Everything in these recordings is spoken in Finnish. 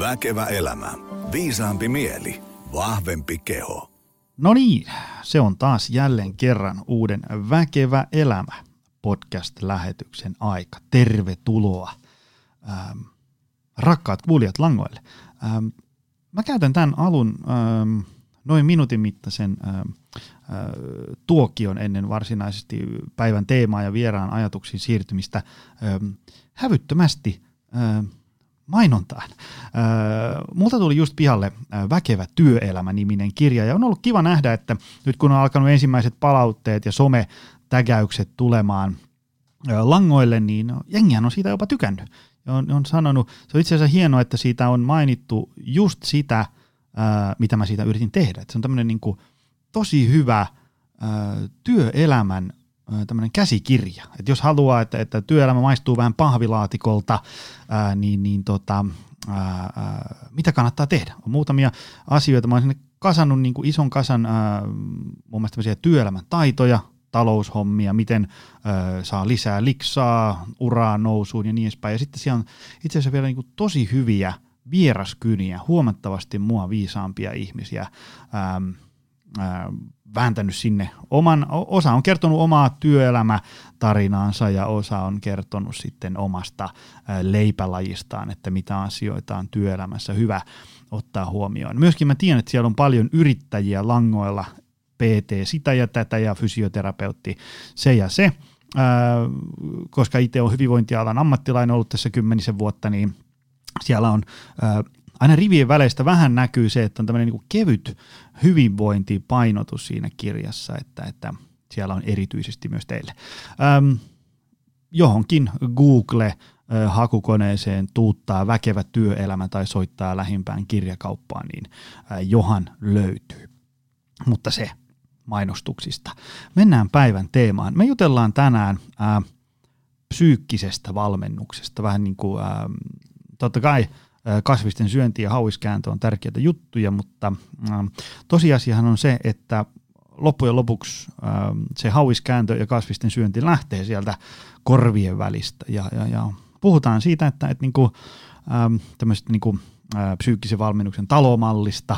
Väkevä elämä. Viisaampi mieli. Vahvempi keho. No niin, se on taas jälleen kerran uuden Väkevä elämä podcast-lähetyksen aika. Tervetuloa. Rakkaat kuulijat langoille. Mä käytän tämän alun noin minuutin mittaisen tuokion ennen varsinaisesti päivän teemaa ja vieraan ajatuksiin siirtymistä hävyttömästi mainontaan. Multa tuli just pihalle Väkevä työelämä-niminen kirja, ja on ollut kiva nähdä, että nyt kun on alkanut ensimmäiset palautteet ja sometägäykset tulemaan langoille, niin jengihän on siitä jopa tykännyt. On sanonut, se on itse asiassa hienoa, että siitä on mainittu just sitä, mitä mä siitä yritin tehdä. Et se on tämmöinen niinku tosi hyvä työelämän tämmöinen käsikirja. Et jos haluaa, että työelämä maistuu vähän pahvilaatikolta, mitä kannattaa tehdä? On muutamia asioita. Mä oon sinne kasannut niinku ison kasan mun mielestä tämmöisiä työelämän taitoja, taloushommia, miten saa lisää liksaa, uraa nousuun ja niin edespäin. Ja sitten siellä on itse asiassa vielä niinku tosi hyviä vieraskyniä, huomattavasti mua viisaampia ihmisiä vääntänyt sinne. Osa on kertonut omaa työelämätarinaansa ja osa on kertonut sitten omasta leipälajistaan, että mitä asioita on työelämässä hyvä ottaa huomioon. Myöskin mä tiedän, että siellä on paljon yrittäjiä langoilla, PT sitä ja tätä ja fysioterapeutti se ja se. Koska itse olen hyvinvointialan ammattilainen ollut tässä 10 vuotta, niin siellä on aina rivien väleistä vähän näkyy se, että on tämmöinen niin kuin kevyt hyvinvointipainotus siinä kirjassa, että siellä on erityisesti myös teille. Johonkin Google-hakukoneeseen tuuttaa Väkevä työelämä tai soittaa lähimpään kirjakauppaan, niin johan löytyy. Mutta se mainostuksista. Mennään päivän teemaan. Me jutellaan tänään psyykkisestä valmennuksesta, vähän niin kuin totta kai kasvisten syönti ja hauiskääntö on tärkeitä juttuja, mutta tosiasiahan on se, että loppujen lopuksi se hauiskääntö ja kasvisten syönti lähtee sieltä korvien välistä. Ja puhutaan siitä, että niin kuin, tämmöistä niin kuin, psyykkisen valmennuksen talomallista,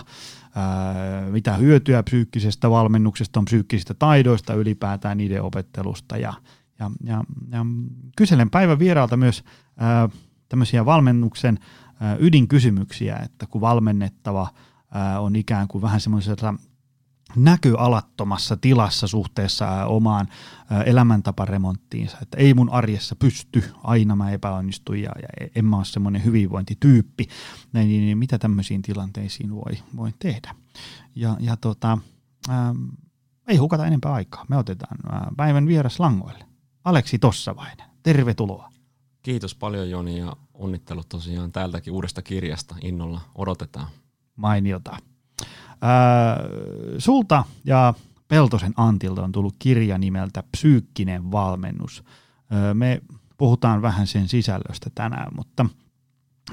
mitä hyötyä psyykkisestä valmennuksesta on, psyykkisistä taidoista ylipäätään, niiden opettelusta. Ja kyselen päivän vieraalta myös tämmöisiä valmennuksen ydinkysymyksiä, että kun valmennettava on ikään kuin vähän semmoisessa näköalattomassa tilassa suhteessa omaan elämäntaparemonttiinsa, että ei mun arjessa pysty, aina mä epäonnistun ja en mä ole semmoinen hyvinvointityyppi, niin mitä tämmöisiin tilanteisiin voi tehdä. Ei hukata enempää aikaa, me otetaan päivän vieras langoille. Aleksi Tossavainen, tervetuloa. Kiitos paljon Joni ja onnittelut tosiaan täältäkin uudesta kirjasta, innolla odotetaan. Mainiota. Sulta ja Peltosen Antilta on tullut kirja nimeltä Psyykkinen valmennus. Me puhutaan vähän sen sisällöstä tänään, mutta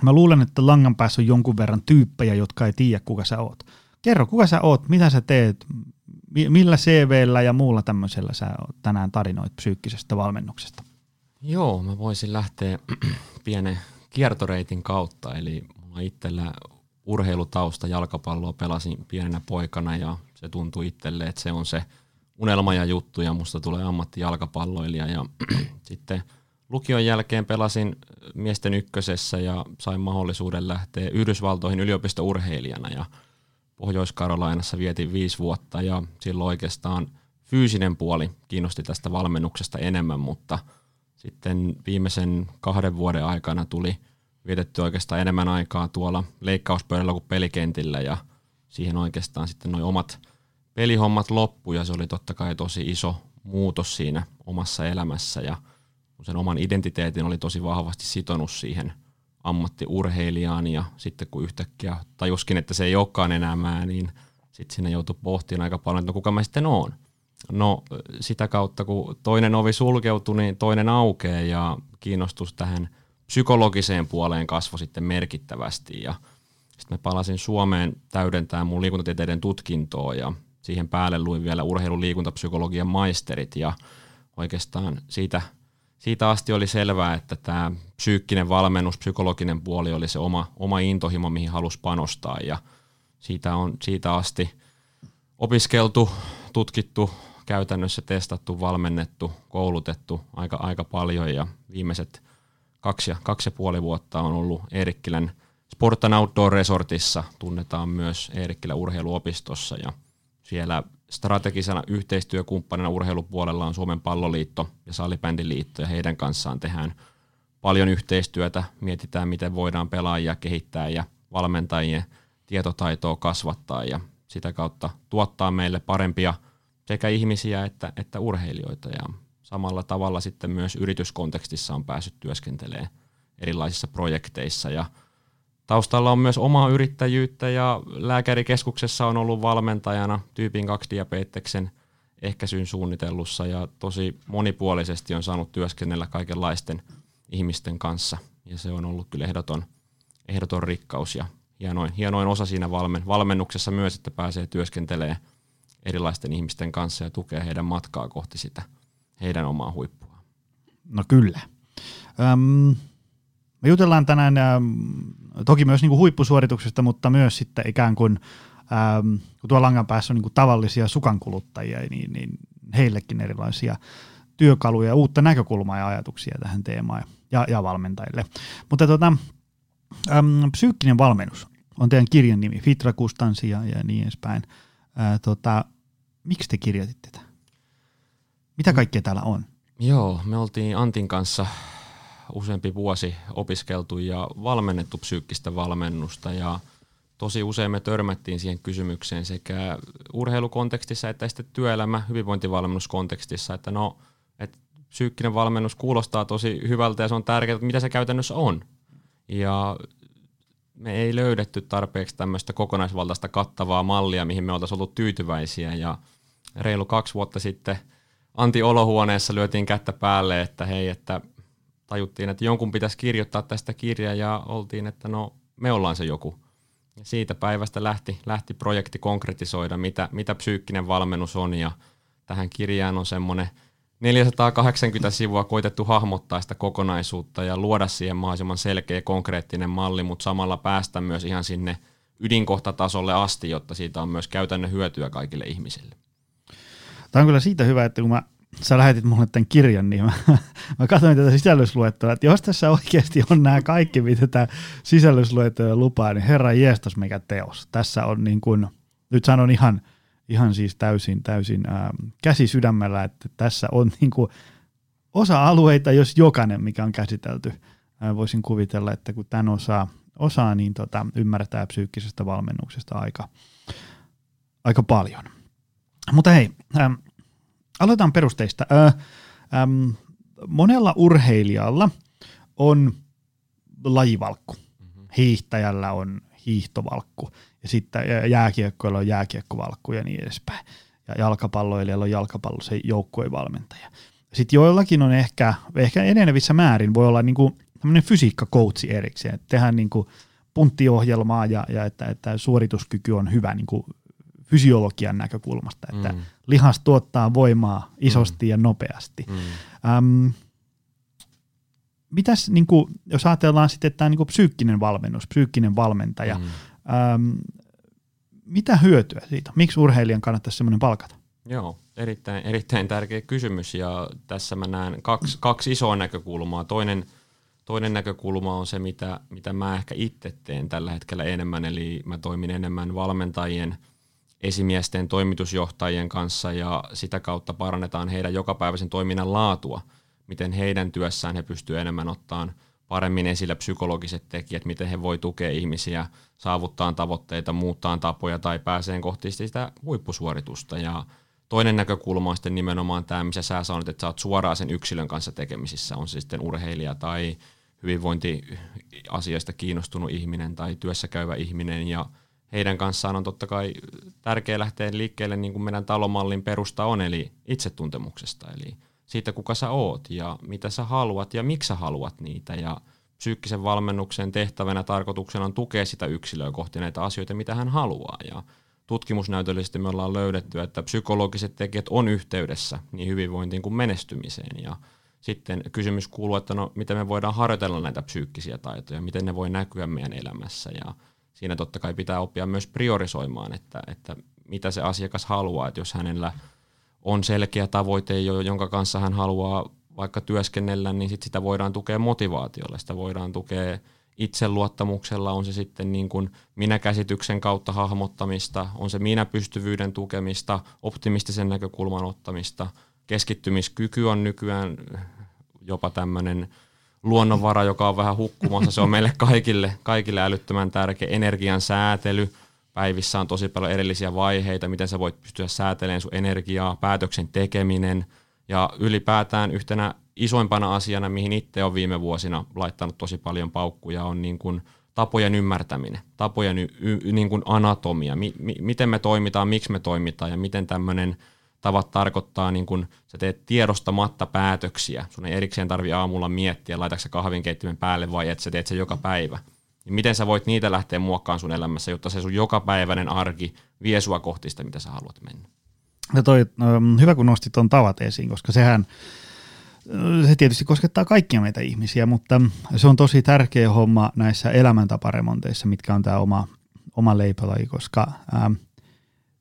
mä luulen, että langan päässä on jonkun verran tyyppejä, jotka ei tiedä kuka sä oot. Kerro, kuka sä oot, mitä sä teet, millä CV:llä ja muulla tämmöisellä sä tänään tarinoit psyykkisestä valmennuksesta? Joo, mä voisin lähteä pienen kiertoreitin kautta, eli mulla itsellä urheilutausta, jalkapalloa pelasin pienenä poikana ja se tuntui itselle, että se on se unelma ja juttu ja musta tulee ammattijalkapalloilija ja sitten lukion jälkeen pelasin miesten ykkösessä ja sain mahdollisuuden lähteä Yhdysvaltoihin yliopistourheilijana ja Pohjois-Karolainassa vietin 5 vuotta ja silloin oikeastaan fyysinen puoli kiinnosti tästä valmennuksesta enemmän, mutta sitten viimeisen 2 vuoden aikana tuli vietetty oikeastaan enemmän aikaa tuolla leikkauspöydällä kuin pelikentillä ja siihen oikeastaan sitten nuo omat pelihommat loppu ja se oli totta kai tosi iso muutos siinä omassa elämässä ja sen oman identiteetin oli tosi vahvasti sitonut siihen ammattiurheilijaan ja sitten kun yhtäkkiä tajuskin, että se ei olekaan enää mä, niin sitten siinä joutui pohtimaan aika paljon, että no kuka mä sitten oon. No sitä kautta kun toinen ovi sulkeutui, niin toinen aukeaa ja kiinnostus tähän psykologiseen puoleen kasvoi sitten merkittävästi ja sitten mä palasin Suomeen täydentää mun liikuntatieteiden tutkintoa ja siihen päälle luin vielä urheiluliikuntapsykologian maisterit ja oikeastaan siitä siitä asti oli selvää, että tämä psyykkinen valmennus, psykologinen puoli oli se oma intohimo, mihin halusi panostaa, ja siitä asti opiskeltu, tutkittu, käytännössä testattu, valmennettu, koulutettu aika paljon, ja viimeiset 2,5 vuotta on ollut Eerikkilän Sport and Outdoor Resortissa, tunnetaan myös Eerikkilän urheiluopistossa, ja siellä strategisena yhteistyökumppanina urheilupuolella on Suomen Palloliitto ja Salibändyliitto, ja heidän kanssaan tehdään paljon yhteistyötä, mietitään miten voidaan pelaajia kehittää ja valmentajien tietotaitoa kasvattaa ja sitä kautta tuottaa meille parempia sekä ihmisiä että urheilijoita, ja samalla tavalla sitten myös yrityskontekstissa on päässyt työskentelemään erilaisissa projekteissa, ja taustalla on myös omaa yrittäjyyttä, ja lääkärikeskuksessa on ollut valmentajana tyypin 2-diabeteksen ehkäisyyn suunnitellussa, ja tosi monipuolisesti on saanut työskennellä kaikenlaisten ihmisten kanssa, ja se on ollut kyllä ehdoton rikkaus ja hienoin osa siinä valmennuksessa myös, että pääsee työskentelemään erilaisten ihmisten kanssa ja tukee heidän matkaa kohti sitä heidän omaa huippuaan. No kyllä. Me jutellaan tänään toki myös niinku huippusuorituksesta, mutta myös sitten ikään kuin, kun tuolla langan päässä on niinku tavallisia sukankuluttajia, niin heillekin erilaisia työkaluja, uutta näkökulmaa ja ajatuksia tähän teemaan ja valmentajille. Mutta psyykkinen valmennus on teidän kirjan nimi, Fitra Kustansi ja niin edespäin. Miksi te kirjoititte tätä? Mitä kaikkea täällä on? Joo, me oltiin Antin kanssa useampi vuosi opiskeltu ja valmennettu psyykkistä valmennusta, ja tosi usein me törmättiin siihen kysymykseen sekä urheilukontekstissa että sitten työelämä hyvinvointivalmennuskontekstissa, että psyykkinen valmennus kuulostaa tosi hyvältä ja se on tärkeää, että mitä se käytännössä on. Ja me ei löydetty tarpeeksi tämmöistä kokonaisvaltaista kattavaa mallia, mihin me oltaisiin oltu tyytyväisiä, ja reilu 2 vuotta sitten Antti olohuoneessa lyötiin kättä päälle, että hei, että tajuttiin, että jonkun pitäisi kirjoittaa tästä kirjaa, ja oltiin, että me ollaan se joku. Ja siitä päivästä lähti projekti konkretisoida, mitä psyykkinen valmennus on, ja tähän kirjaan on semmoinen 480 sivua koitettu hahmottaa sitä kokonaisuutta ja luoda siihen mahdollisimman selkeä konkreettinen malli, mutta samalla päästä myös ihan sinne ydinkohtatasolle asti, jotta siitä on myös käytännön hyötyä kaikille ihmisille. Tämä on kyllä siitä hyvä, että kun sä lähetit mulle tämän kirjan, niin mä katsoin tätä sisällysluettelua, että jos tässä oikeasti on nämä kaikki, mitä tämä sisällysluettelu lupaa, niin herra jestas, mikä teos. Tässä on niin kuin, nyt sanon ihan siis täysin käsi sydämellä, että tässä on niin kuin osa-alueita, jos jokainen, mikä on käsitelty. Voisin kuvitella, että kun tämän osaa niin ymmärtää psyykkisestä valmennuksesta aika paljon. Mutta hei, aloitetaan perusteista. Monella urheilijalla on lajivalkku, hiihtäjällä on hiihtovalkku, ja sitten jääkiekkoilla on jääkiekkovalkku ja niin edespäin. Ja jalkapalloilijalla on jalkapallo, se joukkuevalmentaja. Sitten joillakin on ehkä enenevissä määrin, voi olla niinku tämmöinen fysiikkakoutsi erikseen, että tehdään niinku punttiohjelmaa ja että suorituskyky on hyvä niinku fysiologian näkökulmasta, että lihas tuottaa voimaa isosti ja nopeasti. Mitäs, niin kuin, jos ajatellaan sitten tämä niin psyykkinen valmennus, psyykkinen valmentaja, mitä hyötyä siitä? Miksi urheilijan kannattaisi semmoinen palkata? Joo, erittäin tärkeä kysymys, ja tässä mä näen kaksi isoa näkökulmaa. Toinen näkökulma on se, mitä mä ehkä itse teen tällä hetkellä enemmän, eli mä toimin enemmän valmentajien, esimiesten, toimitusjohtajien kanssa, ja sitä kautta parannetaan heidän jokapäiväisen toiminnan laatua, miten heidän työssään he pystyvät enemmän ottamaan paremmin esille psykologiset tekijät, miten he voi tukea ihmisiä, saavuttaa tavoitteita, muuttaa tapoja tai pääsee kohti sitä huippusuoritusta. Ja toinen näkökulma on sitten nimenomaan tämä, missä sä sanot, että sä oot suoraan sen yksilön kanssa tekemisissä, on se sitten urheilija tai hyvinvointiasioista kiinnostunut ihminen tai työssäkäyvä ihminen, ja heidän kanssaan on totta kai tärkeää lähteä liikkeelle niin kuin meidän talomallin perusta on, eli itsetuntemuksesta, eli siitä kuka sä oot ja mitä sä haluat ja miksi sä haluat niitä, ja psyykkisen valmennuksen tehtävänä tarkoituksena on tukea sitä yksilöä kohti näitä asioita, mitä hän haluaa, ja tutkimusnäytöllisesti me ollaan löydetty, että psykologiset tekijät on yhteydessä niin hyvinvointiin kuin menestymiseen, ja Sitten kysymys kuuluu, että no, miten me voidaan harjoitella näitä psyykkisiä taitoja, miten ne voi näkyä meidän elämässä. Ja siinä totta kai pitää oppia myös priorisoimaan, että mitä se asiakas haluaa. Että jos hänellä on selkeä tavoite, jonka kanssa hän haluaa vaikka työskennellä, niin sit sitä voidaan tukea motivaatiolla, sitä voidaan tukea itseluottamuksella, on se sitten niin kuin minäkäsityksen kautta hahmottamista, on se minäpystyvyyden tukemista, optimistisen näkökulman ottamista, keskittymiskyky on nykyään jopa tämmöinen luonnonvara, joka on vähän hukkumassa, se on meille kaikille älyttömän tärkeä, energian säätely, päivissä on tosi paljon erillisiä vaiheita, miten sä voit pystyä säätelemään sun energiaa, päätöksen tekeminen, ja ylipäätään yhtenä isoimpana asiana, mihin itse on viime vuosina laittanut tosi paljon paukkuja, on niin kuin tapojen ymmärtäminen, tapojen niin kuin anatomia, miten me toimitaan, miksi me toimitaan ja miten tämmöinen tavat tarkoittaa, niin kun sä teet tiedostamatta päätöksiä, sun ei erikseen tarvitse aamulla miettiä, laitatko sä kahvinkeittimen päälle vai et sä teet sen joka päivä. Ja miten sä voit niitä lähteä muokkaan sun elämässä, jotta se sun jokapäiväinen arki vie sua kohti sitä, mitä sä haluat mennä. Ja toi, hyvä kun nostit ton tavat esiin, koska se tietysti koskettaa kaikkia meitä ihmisiä, mutta se on tosi tärkeä homma näissä elämäntaparemonteissa, mitkä on tää oma leipälaji, koska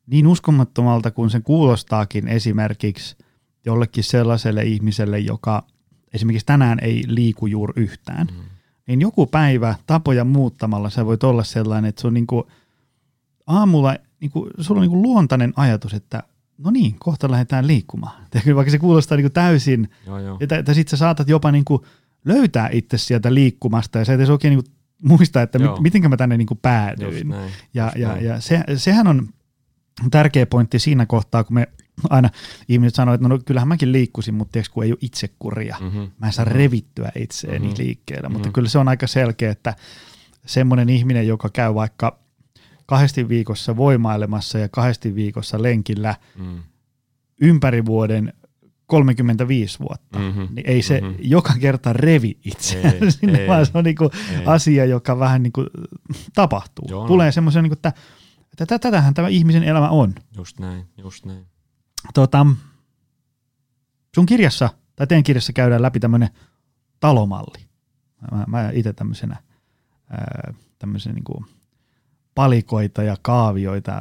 niin uskomattomalta kuin sen kuulostaakin esimerkiksi jollekin sellaiselle ihmiselle, joka esimerkiksi tänään ei liiku juuri yhtään, niin joku päivä tapoja muuttamalla sä voit olla sellainen, että se on niinku aamulla, niinku, sulla on niinku luontainen ajatus, että no niin, kohta lähdetään liikkumaan. Ja vaikka se kuulostaa niinku täysin, että sit sä saatat jopa niinku löytää itse sieltä liikkumasta ja sä et edes oikein niinku muista, että mitenkä mä tänne niinku päädyin. Ja sehän on tärkeä pointti siinä kohtaa, kun me aina ihmiset sanoo, että no kyllähän mäkin liikkusin, mutta tiiäks, kun ei ole itsekuria. Mä en saa revittyä itseäni liikkeellä, mutta kyllä se on aika selkeä, että semmoinen ihminen, joka käy vaikka 2 viikossa voimailemassa ja 2 viikossa lenkillä ympäri vuoden 35 vuotta, niin ei se joka kerta revi itseään sinne, vaan se on niinku asia, joka vähän niinku tapahtuu. Joo, tulee semmoisen, niinku, että tätähän tämä ihmisen elämä on. Just näin. Sun kirjassa, tai teidän kirjassa käydään läpi tämmöinen talomalli. Mä itse tämmöisen niinku palikoita ja kaavioita,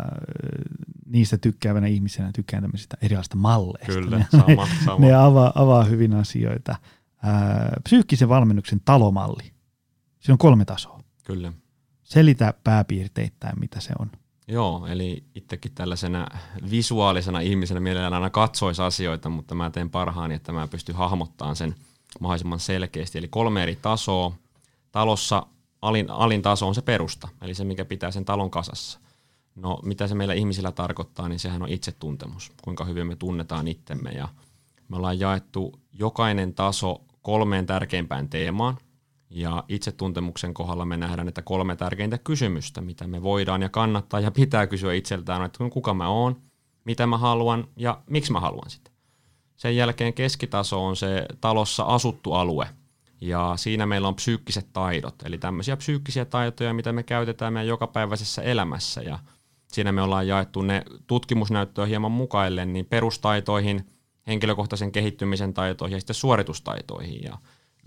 niistä tykkäävänä ihmisenä tykkään tämmöisistä erilaisista malleista. Kyllä, sama. Ne avaa hyvin asioita. Psyykkisen valmennuksen talomalli. Siinä on 3 tasoa. Kyllä. Selitä pääpiirteittäin, mitä se on. Joo, eli itsekin tällaisena visuaalisena ihmisenä mielellään aina katsoisi asioita, mutta mä teen parhaani, että mä pystyn hahmottamaan sen mahdollisimman selkeästi. Eli 3 eri tasoa. Talossa alin taso on se perusta, eli se, mikä pitää sen talon kasassa. No, mitä se meillä ihmisillä tarkoittaa, niin sehän on itsetuntemus, kuinka hyvin me tunnetaan itsemme. Ja me ollaan jaettu jokainen taso 3 tärkeimpään teemaan. Ja itsetuntemuksen kohdalla me nähdään, että 3 tärkeintä kysymystä, mitä me voidaan ja kannattaa ja pitää kysyä itseltään, että kuka mä oon, mitä mä haluan ja miksi mä haluan sitä. Sen jälkeen keskitaso on se talossa asuttu alue ja siinä meillä on psyykkiset taidot, eli tämmöisiä psyykkisiä taitoja, mitä me käytetään meidän jokapäiväisessä elämässä ja siinä me ollaan jaettu ne tutkimusnäyttöä hieman mukaille, niin perustaitoihin, henkilökohtaisen kehittymisen taitoihin ja sitten suoritustaitoihin ja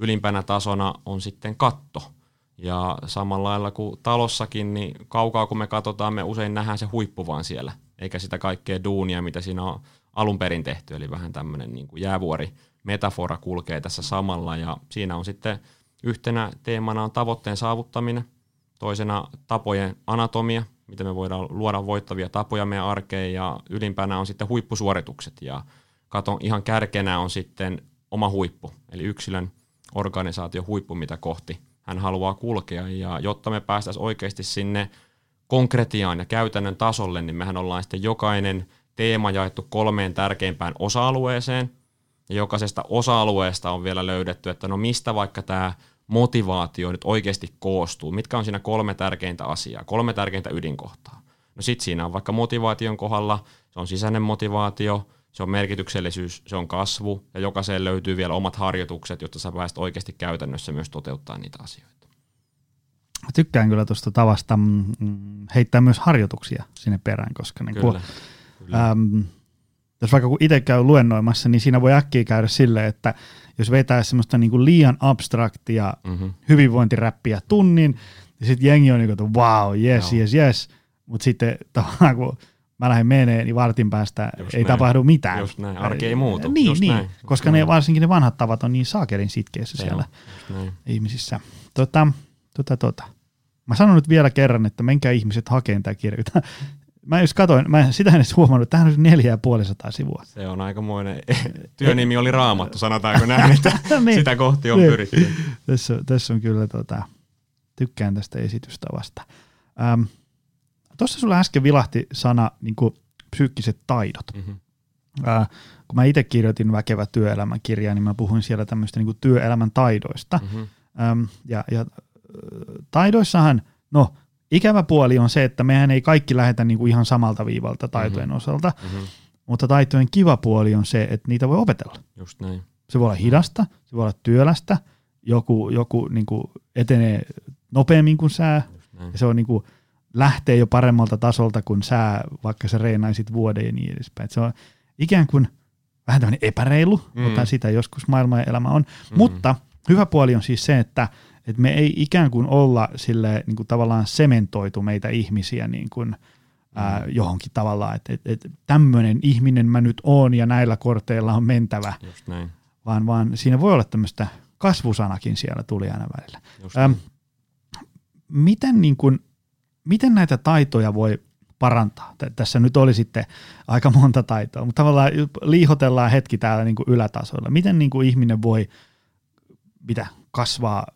ylimpänä tasona on sitten katto. Ja samalla lailla kuin talossakin, niin kaukaa kun me katsotaan, me usein nähdään se huippu vaan siellä, eikä sitä kaikkea duunia, mitä siinä on alun perin tehty. Eli vähän tämmöinen niin kuin jäävuori-metafora kulkee tässä samalla. Ja siinä on sitten yhtenä teemana on tavoitteen saavuttaminen, toisena tapojen anatomia, miten me voidaan luoda voittavia tapoja meidän arkeen. Ja ylimpänä on sitten huippusuoritukset. Ja katon ihan kärkenä on sitten oma huippu, eli yksilön organisaation huippu, mitä kohti hän haluaa kulkea, ja jotta me päästäisiin oikeasti sinne konkretiaan ja käytännön tasolle, niin mehän ollaan sitten jokainen teema jaettu 3 tärkeimpään osa-alueeseen, ja jokaisesta osa-alueesta on vielä löydetty, että no mistä vaikka tämä motivaatio nyt oikeasti koostuu, mitkä on siinä 3 tärkeintä asiaa, 3 tärkeintä ydinkohtaa. No sit siinä on vaikka motivaation kohdalla, se on sisäinen motivaatio, se on merkityksellisyys, se on kasvu, ja jokaiseen löytyy vielä omat harjoitukset, jotta sä pääset oikeasti käytännössä myös toteuttaa niitä asioita. Mä tykkään kyllä tuosta tavasta heittää myös harjoituksia sinne perään, koska niin kyllä. jos vaikka kun itse käy luennoimassa, niin siinä voi äkkiä käydä silleen, että jos vetää semmoista niinku liian abstraktia hyvinvointiräppiä tunnin, ja sitten jengi on niin kuin, wow, yes, yes, yes, mutta sitten tavallaan kun mä lähden meneen, niin vartin päästä just ei näin. Tapahdu mitään. Just näin, arki ei muutu. Niin. Koska ne, varsinkin ne vanhat tavat on niin saakelin sitkeässä siellä ihmisissä. Mä sanon nyt vielä kerran, että menkää ihmiset hakemaan tämä kirja. Mä just katsoin, mä sitä en edes huomannut, että tämähän on 450 sivua. Se on aikamoinen. Työnimi oli Raamattu, sanotaanko näin, että sitä kohti on pyritty. Tässä on kyllä, tykkään tästä esitystavasta. Tuossa sulla äsken vilahti sana niin kuin psyykkiset taidot. Kun mä itse kirjoitin Väkevä työelämän kirjaa, niin mä puhuin siellä tämmöistä niin kuin työelämän taidoista. Ja taidoissahan, ikävä puoli on se, että mehän ei kaikki lähetä niin kuin ihan samalta viivalta taitojen osalta, mutta taitojen kiva puoli on se, että niitä voi opetella. Just näin. Se voi olla hidasta, se voi olla työlästä, joku niin kuin etenee nopeammin kuin sää, ja se on niin kuin lähtee jo paremmalta tasolta kuin sää, vaikka sä reenaisit vuoden ja niin edespäin. Et se on ikään kuin vähän tämmöinen epäreilu, mutta sitä joskus maailma ja elämä on. Mutta hyvä puoli on siis se, että me ei ikään kuin olla sille niin kuin tavallaan sementoitu meitä ihmisiä niin kuin, johonkin tavallaan, että tämmöinen ihminen mä nyt oon ja näillä korteilla on mentävä. Just näin. Vaan siinä voi olla tämmöistä kasvusanakin siellä tuli aina välillä. Miten näitä taitoja voi parantaa? Tässä nyt oli sitten aika monta taitoa, mutta tavallaan liihotellaan hetki täällä niin kuin ylätasoilla. Miten niin kuin ihminen voi kasvaa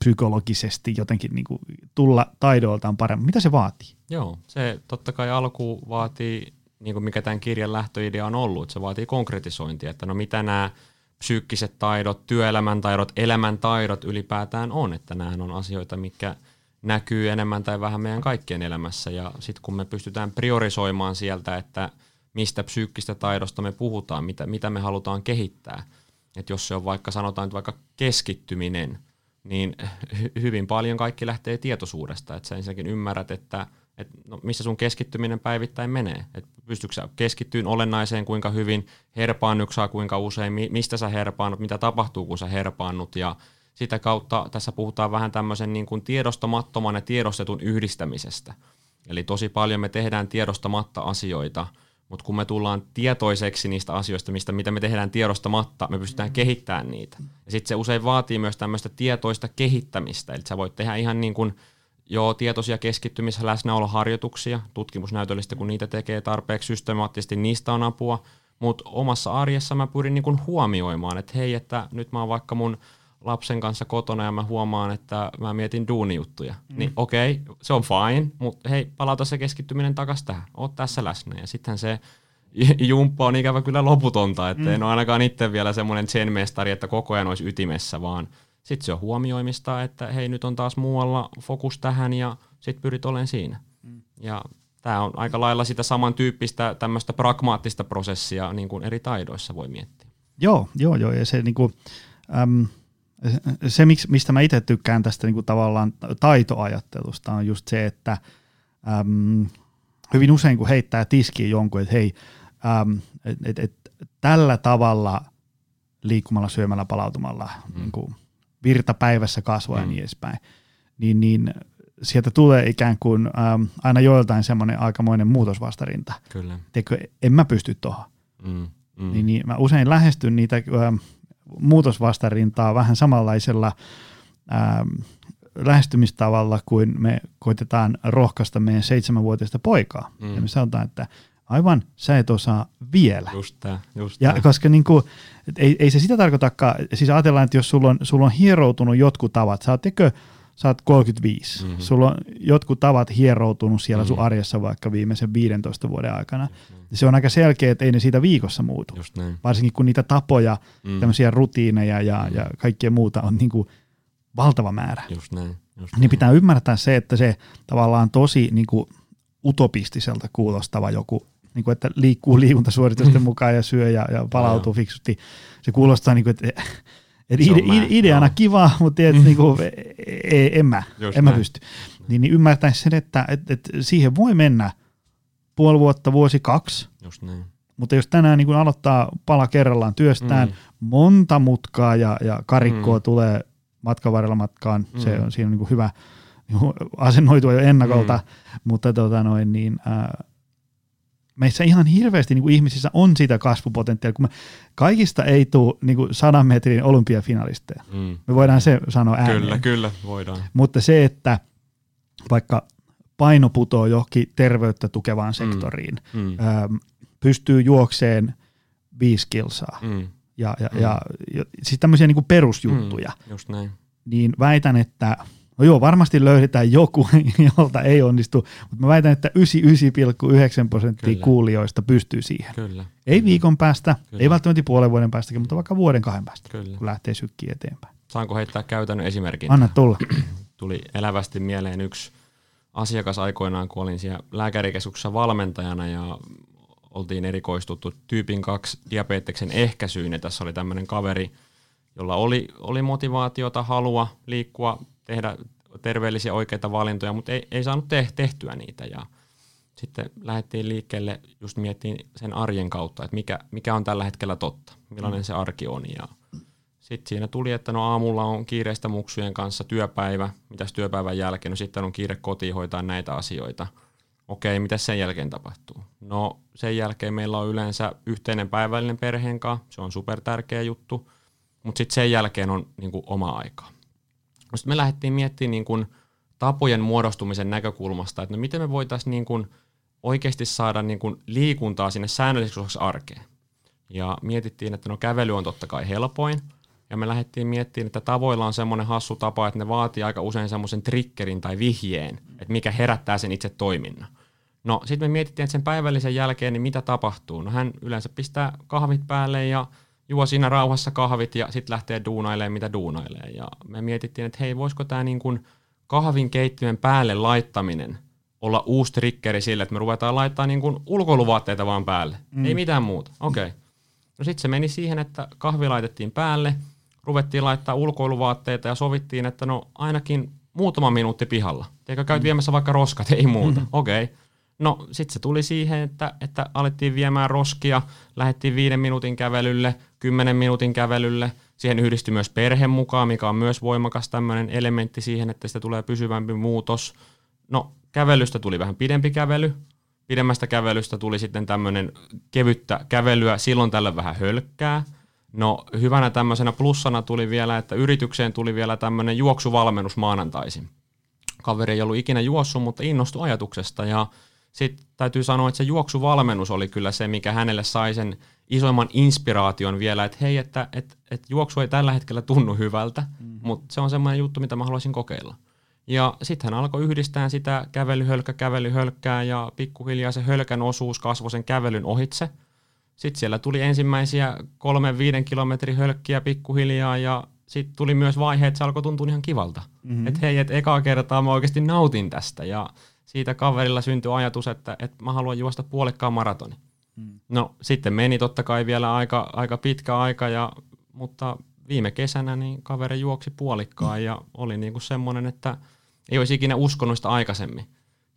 psykologisesti jotenkin niin kuin tulla taidoiltaan paremmin? Mitä se vaatii? Joo, se totta kai alku vaatii, niin kuin mikä tämän kirjan lähtöidea on ollut, että se vaatii konkretisointia, että mitä nämä psyykkiset taidot, työelämän taidot, elämäntaidot ylipäätään on, että nämähän on asioita, mitkä näkyy enemmän tai vähän meidän kaikkien elämässä, ja sitten kun me pystytään priorisoimaan sieltä, että mistä psyykkistä taidosta me puhutaan, mitä me halutaan kehittää, että jos se on vaikka, sanotaan vaikka keskittyminen, niin hyvin paljon kaikki lähtee tietoisuudesta, että sä ensinnäkin ymmärrät, että missä sun keskittyminen päivittäin menee, että pystytkö sä keskittymään olennaiseen, kuinka hyvin herpaannut sä, kuinka usein, mistä sä herpaannut, mitä tapahtuu, kun sä herpaannut, ja sitä kautta tässä puhutaan vähän tämmöisen niin kuin tiedostamattoman ja tiedostetun yhdistämisestä. Eli tosi paljon me tehdään tiedostamatta asioita, mutta kun me tullaan tietoiseksi niistä asioista, mitä me tehdään tiedostamatta, me pystytään kehittämään niitä. Ja sitten se usein vaatii myös tämmöistä tietoista kehittämistä. Eli sä voit tehdä ihan niin kuin tietoisia keskittymis- ja läsnäoloharjoituksia, tutkimusnäytöllisesti kun niitä tekee tarpeeksi systemaattisesti, niistä on apua. Mutta omassa arjessa mä pyrin niin kuin huomioimaan, että hei, että nyt mä oon vaikka mun lapsen kanssa kotona ja mä huomaan, että mä mietin duunijuttuja. Niin okei, se on fine, mutta hei, palauta se keskittyminen takaisin tähän. Oot tässä läsnä. Ja sitten se jumppa on ikävä kyllä loputonta, että en ole ainakaan itse vielä semmoinen zen-mestari, että koko ajan olisi ytimessä, vaan sitten se on huomioimista, että hei, nyt on taas muualla fokus tähän ja sitten pyrit olemaan siinä. Ja tämä on aika lailla sitä samantyyppistä tämmöistä pragmaattista prosessia, niin kuin eri taidoissa voi miettiä. Joo, ja se niinku se, mistä mä itse tykkään tästä niin kuin tavallaan taitoajattelusta, on just se, että hyvin usein kun heittää tiskiin jonkun, että hei, tällä tavalla liikkumalla, syömällä, palautumalla, niin kuin virta päivässä kasvaa ja niin edespäin, niin sieltä tulee ikään kuin aina joiltain semmoinen aikamoinen muutosvastarinta. Kyllä. En mä pysty tohon. Niin mä usein lähestyn niitä muutosvastarintaa vähän samanlaisella lähestymistavalla kuin me koitetaan rohkaista meidän 7-vuotiaista poikaa. Ja me sanotaan, että aivan, sä et osaa vielä. Just tää. Koska niinku, ei se sitä tarkoitakaan, siis ajatellaan, että jos sulla on hieroutunut jotkut tavat, sä oot 35, sulla on jotkut tavat hieroutunut siellä sun arjessa vaikka viimeisen 15 vuoden aikana. Se on aika selkeä, että ei ne siitä viikossa muutu. Varsinkin kun niitä tapoja, tämmöisiä rutiineja ja kaikkea muuta on niin kuin valtava määrä. Just näin. Pitää ymmärtää se, että se tavallaan tosi niin kuin utopistiselta kuulostava joku, niin kuin, että liikkuu liikuntasuoritusten mukaan ja syö ja palautuu fiksusti. Se kuulostaa niin kuin, että ideana kivaa, mutta tiedät, niinku, en mä pysty. Niin ymmärtäisi sen, että siihen voi mennä puoli vuotta, vuosi, kaksi. Just näin. Mutta jos tänään niin aloittaa pala kerrallaan työstään, monta mutkaa ja karikkoa tulee matkan varrella matkaan, se on, siinä on niin hyvä asennoitua jo ennakolta, mutta meissä ihan hirveästi niin kuin ihmisissä on sitä kasvupotentiaalia, kun me kaikista ei tule niin kuin 100 metrin olympiafinalisteja. Me voidaan se sanoa ääneen. Kyllä, voidaan. Mutta se, että vaikka paino putoo johonkin terveyttä tukevaan sektoriin, pystyy juokseen 5 kilsaa ja siis tämmöisiä niin kuin perusjuttuja, just näin. Niin väitän, että no joo, varmasti löydetään joku, jolta ei onnistu, mutta mä väitän, että 99.9% kuulijoista pystyy siihen. Kyllä. Ei viikon päästä, ei välttämättä puolen vuoden päästäkin, mutta vaikka vuoden 2 päästä, kun lähtee sykkiin eteenpäin. Saanko heittää käytännön esimerkin? Anna tulla. Tuli elävästi mieleen yksi asiakas aikoinaan, kun olin siellä lääkärikeskuksessa valmentajana ja oltiin erikoistuttu tyypin 2 diabeteksen ehkäisyyn. Ja tässä oli tämmöinen kaveri, jolla oli motivaatiota, halua liikkua, tehdä terveellisiä oikeita valintoja, mutta ei saanut tehtyä niitä. Ja sitten lähdettiin liikkeelle, just miettiin sen arjen kautta, että mikä on tällä hetkellä totta, millainen se arki on. Ja sitten siinä tuli, että no aamulla on kiireistä muksujen kanssa työpäivä, mitäs työpäivän jälkeen, no sitten on kiire kotiin hoitaa näitä asioita. Okei, mitäs sen jälkeen tapahtuu? No sen jälkeen meillä on yleensä yhteinen päivällinen perheen kanssa, se on supertärkeä juttu, mutta sitten sen jälkeen on niin kuin oma aikaa. Sitten me lähdettiin miettimään niin kuin tapojen muodostumisen näkökulmasta, että no miten me voitaisiin niin kuin oikeasti saada niin kuin liikuntaa sinne säännölliseksi osaksi arkeen. Ja mietittiin, että no kävely on totta kai helpoin. Ja me lähdettiin miettimään, että tavoilla on semmoinen hassu tapa, että ne vaatii aika usein semmoisen triggerin tai vihjeen, että mikä herättää sen itse toiminnan. No sitten me mietittiin, että sen päivällisen jälkeen niin mitä tapahtuu. No hän yleensä pistää kahvit päälle ja juo siinä rauhassa kahvit ja sitten lähtee duunailemaan, mitä duunailee. Ja me mietittiin, että hei, voisiko tämä niin kuin kahvin keittimen päälle laittaminen olla uusi triggeri sille, että me ruvetaan laittamaan niin kuin ulkoiluvaatteita vaan päälle. Ei mitään muuta. Okei. No sitten se meni siihen, että kahvi laitettiin päälle, ruvettiin laittaa ulkoiluvaatteita ja sovittiin, että no ainakin muutama minuutti pihalla. Eikä käyt viemässä vaikka roskat, ei muuta. Okei. No sitten se tuli siihen, että alettiin viemään roskia, lähdettiin 5 minuutin kävelylle, 10 minuutin kävelylle. Siihen yhdistyi myös perhe mukaan, mikä on myös voimakas tämmöinen elementti siihen, että sitä tulee pysyvämpi muutos. No kävelystä tuli vähän pidempi kävely, pidemmästä kävelystä tuli sitten tämmöinen kevyttä kävelyä, silloin tällöin vähän hölkkää. No hyvänä tämmöisenä plussana tuli vielä, että yritykseen tuli vielä tämmöinen juoksuvalmennus maanantaisin. Kaveri ei ollut ikinä juossut, mutta innostui ajatuksesta ja sitten täytyy sanoa, että se juoksuvalmennus oli kyllä se, mikä hänelle sai sen isoimman inspiraation vielä, että hei, että juoksu ei tällä hetkellä tunnu hyvältä, mutta se on semmoinen juttu, mitä mä haluaisin kokeilla. Ja sitten hän alkoi yhdistää sitä kävelyhölkkää ja pikkuhiljaa se hölkän osuus kasvoi sen kävelyn ohitse. Sitten siellä tuli ensimmäisiä 3-5 kilometrin hölkkiä pikkuhiljaa ja sitten tuli myös vaihe, että se alkoi tuntua ihan kivalta. Että hei, että ekaa kertaa mä oikeasti nautin tästä ja siitä kaverilla syntyi ajatus, että mä haluan juosta puolikkaan maratoni. No sitten meni totta kai vielä aika pitkä aika, mutta viime kesänä niin kaveri juoksi puolikkaan ja oli niinku semmoinen, että ei olisi ikinä uskonut sitä aikaisemmin.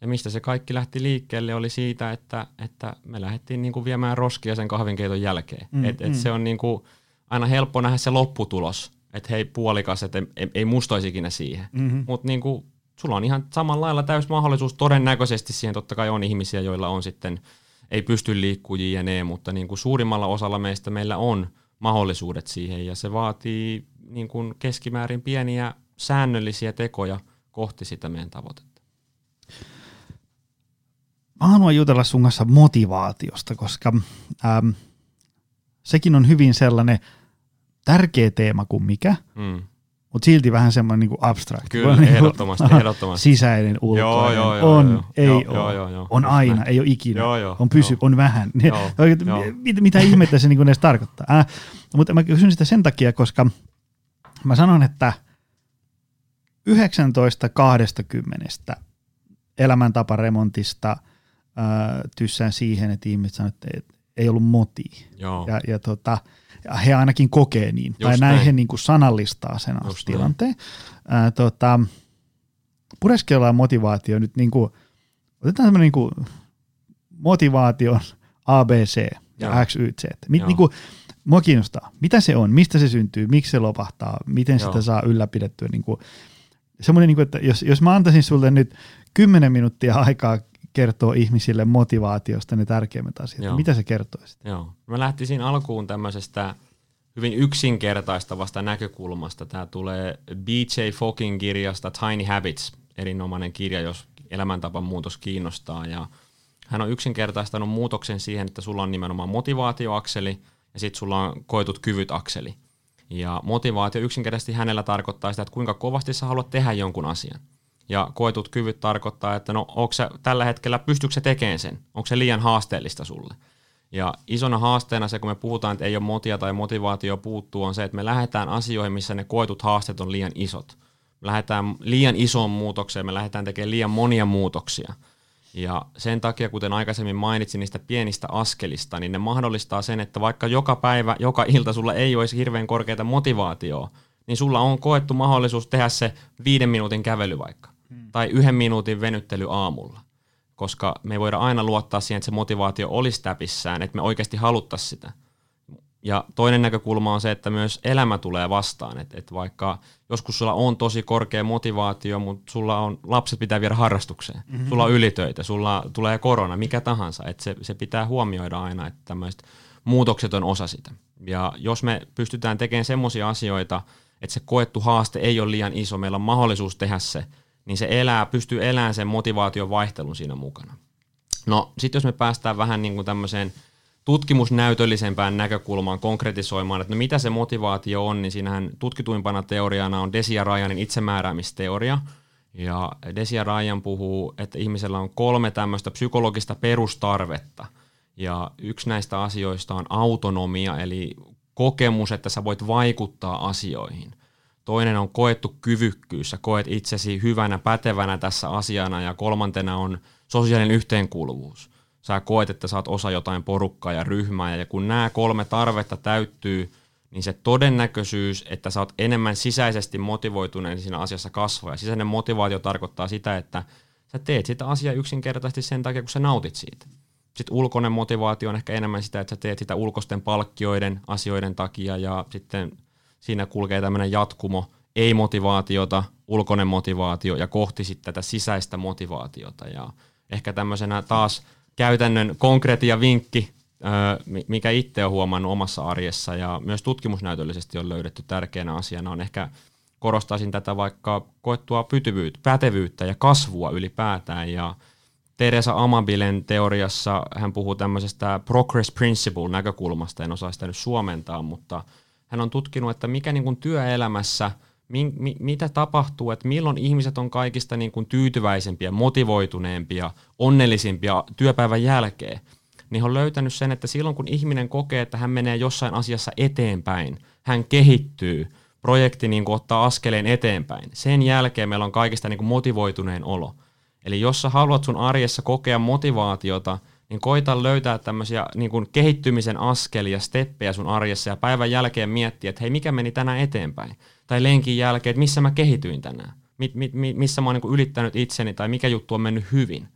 Ja mistä se kaikki lähti liikkeelle oli siitä, että me lähdettiin niinku viemään roskia sen kahvinkeiton jälkeen. Se on niinku aina helppo nähdä se lopputulos, että hei puolikas, että ei musta olisi ikinä siihen. Mut niinku, sulla on ihan samalla lailla täysi mahdollisuus todennäköisesti siihen. Totta kai on ihmisiä, joilla on sitten, ei pysty liikkumaan jne, mutta niin kuin suurimmalla osalla meistä meillä on mahdollisuudet siihen. Ja se vaatii niin kuin keskimäärin pieniä säännöllisiä tekoja kohti sitä meidän tavoitetta. Mä haluan jutella sun kanssa motivaatiosta, koska sekin on hyvin sellainen tärkeä teema kuin mikä. Mutta silti vähän semmoinen niinku abstrakti. Kyllä, niin ehdottomasti. Sisäinen, ulkoinen, joo, on, joo, ei ole, on aina, ei ole ikinä, on pysy, on vähän. Mitä ihmettä se niinku edes tarkoittaa? Mutta mä kysyn sitä sen takia, koska mä sanon, että 19-20 elämäntaparemontista tyssään siihen, että ihmiset sanoo, että ei ollut motia. Ja he ainakin kokee niin, just tai näin he niin kuin sanallistaa sen tilanteen. Pureskellaan motivaatio nyt, niin kuin, otetaan tämmöinen niin kuin motivaation ABC. ja XYZ. Niinku, mua kiinnostaa, mitä se on, mistä se syntyy, miksi se lopahtaa, miten sitä saa ylläpidettyä. Niinku, semmoinen, niinku, että jos mä antaisin sulle nyt 10 minuuttia aikaa kertoa ihmisille motivaatiosta ne tärkeimmät asiat, mitä se kertoisit? Joo. Mä lähtisin alkuun tämmöisestä hyvin yksinkertaistavasta näkökulmasta. Tämä tulee B.J. Foggin kirjasta Tiny Habits, erinomainen kirja, jos elämäntapan muutos kiinnostaa. Ja hän on yksinkertaistanut muutoksen siihen, että sulla on nimenomaan motivaatioakseli ja sitten sulla on koetut kyvyt akseli. Ja motivaatio yksinkertaisesti hänellä tarkoittaa sitä, että kuinka kovasti sä haluat tehdä jonkun asian. Ja koetut kyvyt tarkoittaa, että no onko sä tällä hetkellä, pystytkö sä tekemään sen? Onko se liian haasteellista sulle? Ja isona haasteena se, kun me puhutaan, että ei ole motia tai motivaatio puuttuu, on se, että me lähdetään asioihin, missä ne koetut haasteet on liian isot. Me lähdetään liian isoon muutokseen, me lähdetään tekemään liian monia muutoksia. Ja sen takia, kuten aikaisemmin mainitsin niistä pienistä askelista, niin ne mahdollistaa sen, että vaikka joka päivä, joka ilta sulla ei olisi hirveän korkeata motivaatiota, niin sulla on koettu mahdollisuus tehdä se 5 minuutin kävely vaikka. Tai 1 minuutin venyttely aamulla. Koska me ei voida aina luottaa siihen, että se motivaatio olisi täpissään, että me oikeasti haluttaisiin sitä. Ja toinen näkökulma on se, että myös elämä tulee vastaan. Että vaikka joskus sulla on tosi korkea motivaatio, mutta sulla on lapset pitää viedä harrastukseen. Mm-hmm. Sulla on ylitöitä, sulla tulee korona, mikä tahansa. Että se pitää huomioida aina, että tämmöiset muutokset on osa sitä. Ja jos me pystytään tekemään semmoisia asioita, että se koettu haaste ei ole liian iso, meillä on mahdollisuus tehdä se, niin se pystyy elämään sen motivaation vaihtelun siinä mukana. No sitten jos me päästään vähän niin kuin tämmöiseen tutkimusnäytöllisempään näkökulmaan konkretisoimaan, että no mitä se motivaatio on, niin siinähän tutkituimpana teoriana on Desi ja Ryanin itsemääräämisteoria. Ja Desi ja Ryan puhuu, että ihmisellä on 3 tämmöistä psykologista perustarvetta. Ja yksi näistä asioista on autonomia, eli kokemus, että sä voit vaikuttaa asioihin. Toinen on koettu kyvykkyys, sä koet itsesi hyvänä, pätevänä tässä asiana, ja 3. on sosiaalinen yhteenkuuluvuus. Sä koet, että sä oot osa jotain porukkaa ja ryhmää, ja kun nämä 3 tarvetta täyttyy, niin se todennäköisyys, että sä oot enemmän sisäisesti motivoituneen siinä asiassa kasvaa. Ja sisäinen motivaatio tarkoittaa sitä, että sä teet sitä asiaa yksinkertaisesti sen takia, kun sä nautit siitä. Sitten ulkoinen motivaatio on ehkä enemmän sitä, että sä teet sitä ulkoisten palkkioiden asioiden takia, ja sitten siinä kulkee tämmöinen jatkumo, ei motivaatiota, ulkoinen motivaatio ja kohti sitten tätä sisäistä motivaatiota. Ja ehkä tämmöisenä taas käytännön konkreettia vinkki, mikä itse olen huomannut omassa arjessa ja myös tutkimusnäytöllisesti on löydetty tärkeänä asiana, on ehkä korostaisin tätä vaikka koettua pätevyyttä ja kasvua ylipäätään. Ja Teresa Amabilen teoriassa hän puhuu tämmöisestä progress principle -näkökulmasta, en osaa sitä nyt suomentaa, mutta hän on tutkinut, että mikä niin kuin työelämässä, mitä tapahtuu, että milloin ihmiset on kaikista niin kuin tyytyväisempiä, motivoituneempia, onnellisimpia työpäivän jälkeen. Niin hän on löytänyt sen, että silloin kun ihminen kokee, että hän menee jossain asiassa eteenpäin, hän kehittyy, projekti niin kuin ottaa askeleen eteenpäin. Sen jälkeen meillä on kaikista niin kuin motivoituneen olo. Eli jos sä haluat sun arjessa kokea motivaatiota, niin koita löytää tämmöisiä niin kuin kehittymisen askelia, steppejä sun arjessa ja päivän jälkeen miettiä, että hei, mikä meni tänään eteenpäin? Tai lenkin jälkeen, että missä mä kehityin tänään? Missä mä oon niin kuin ylittänyt itseni tai mikä juttu on mennyt hyvin?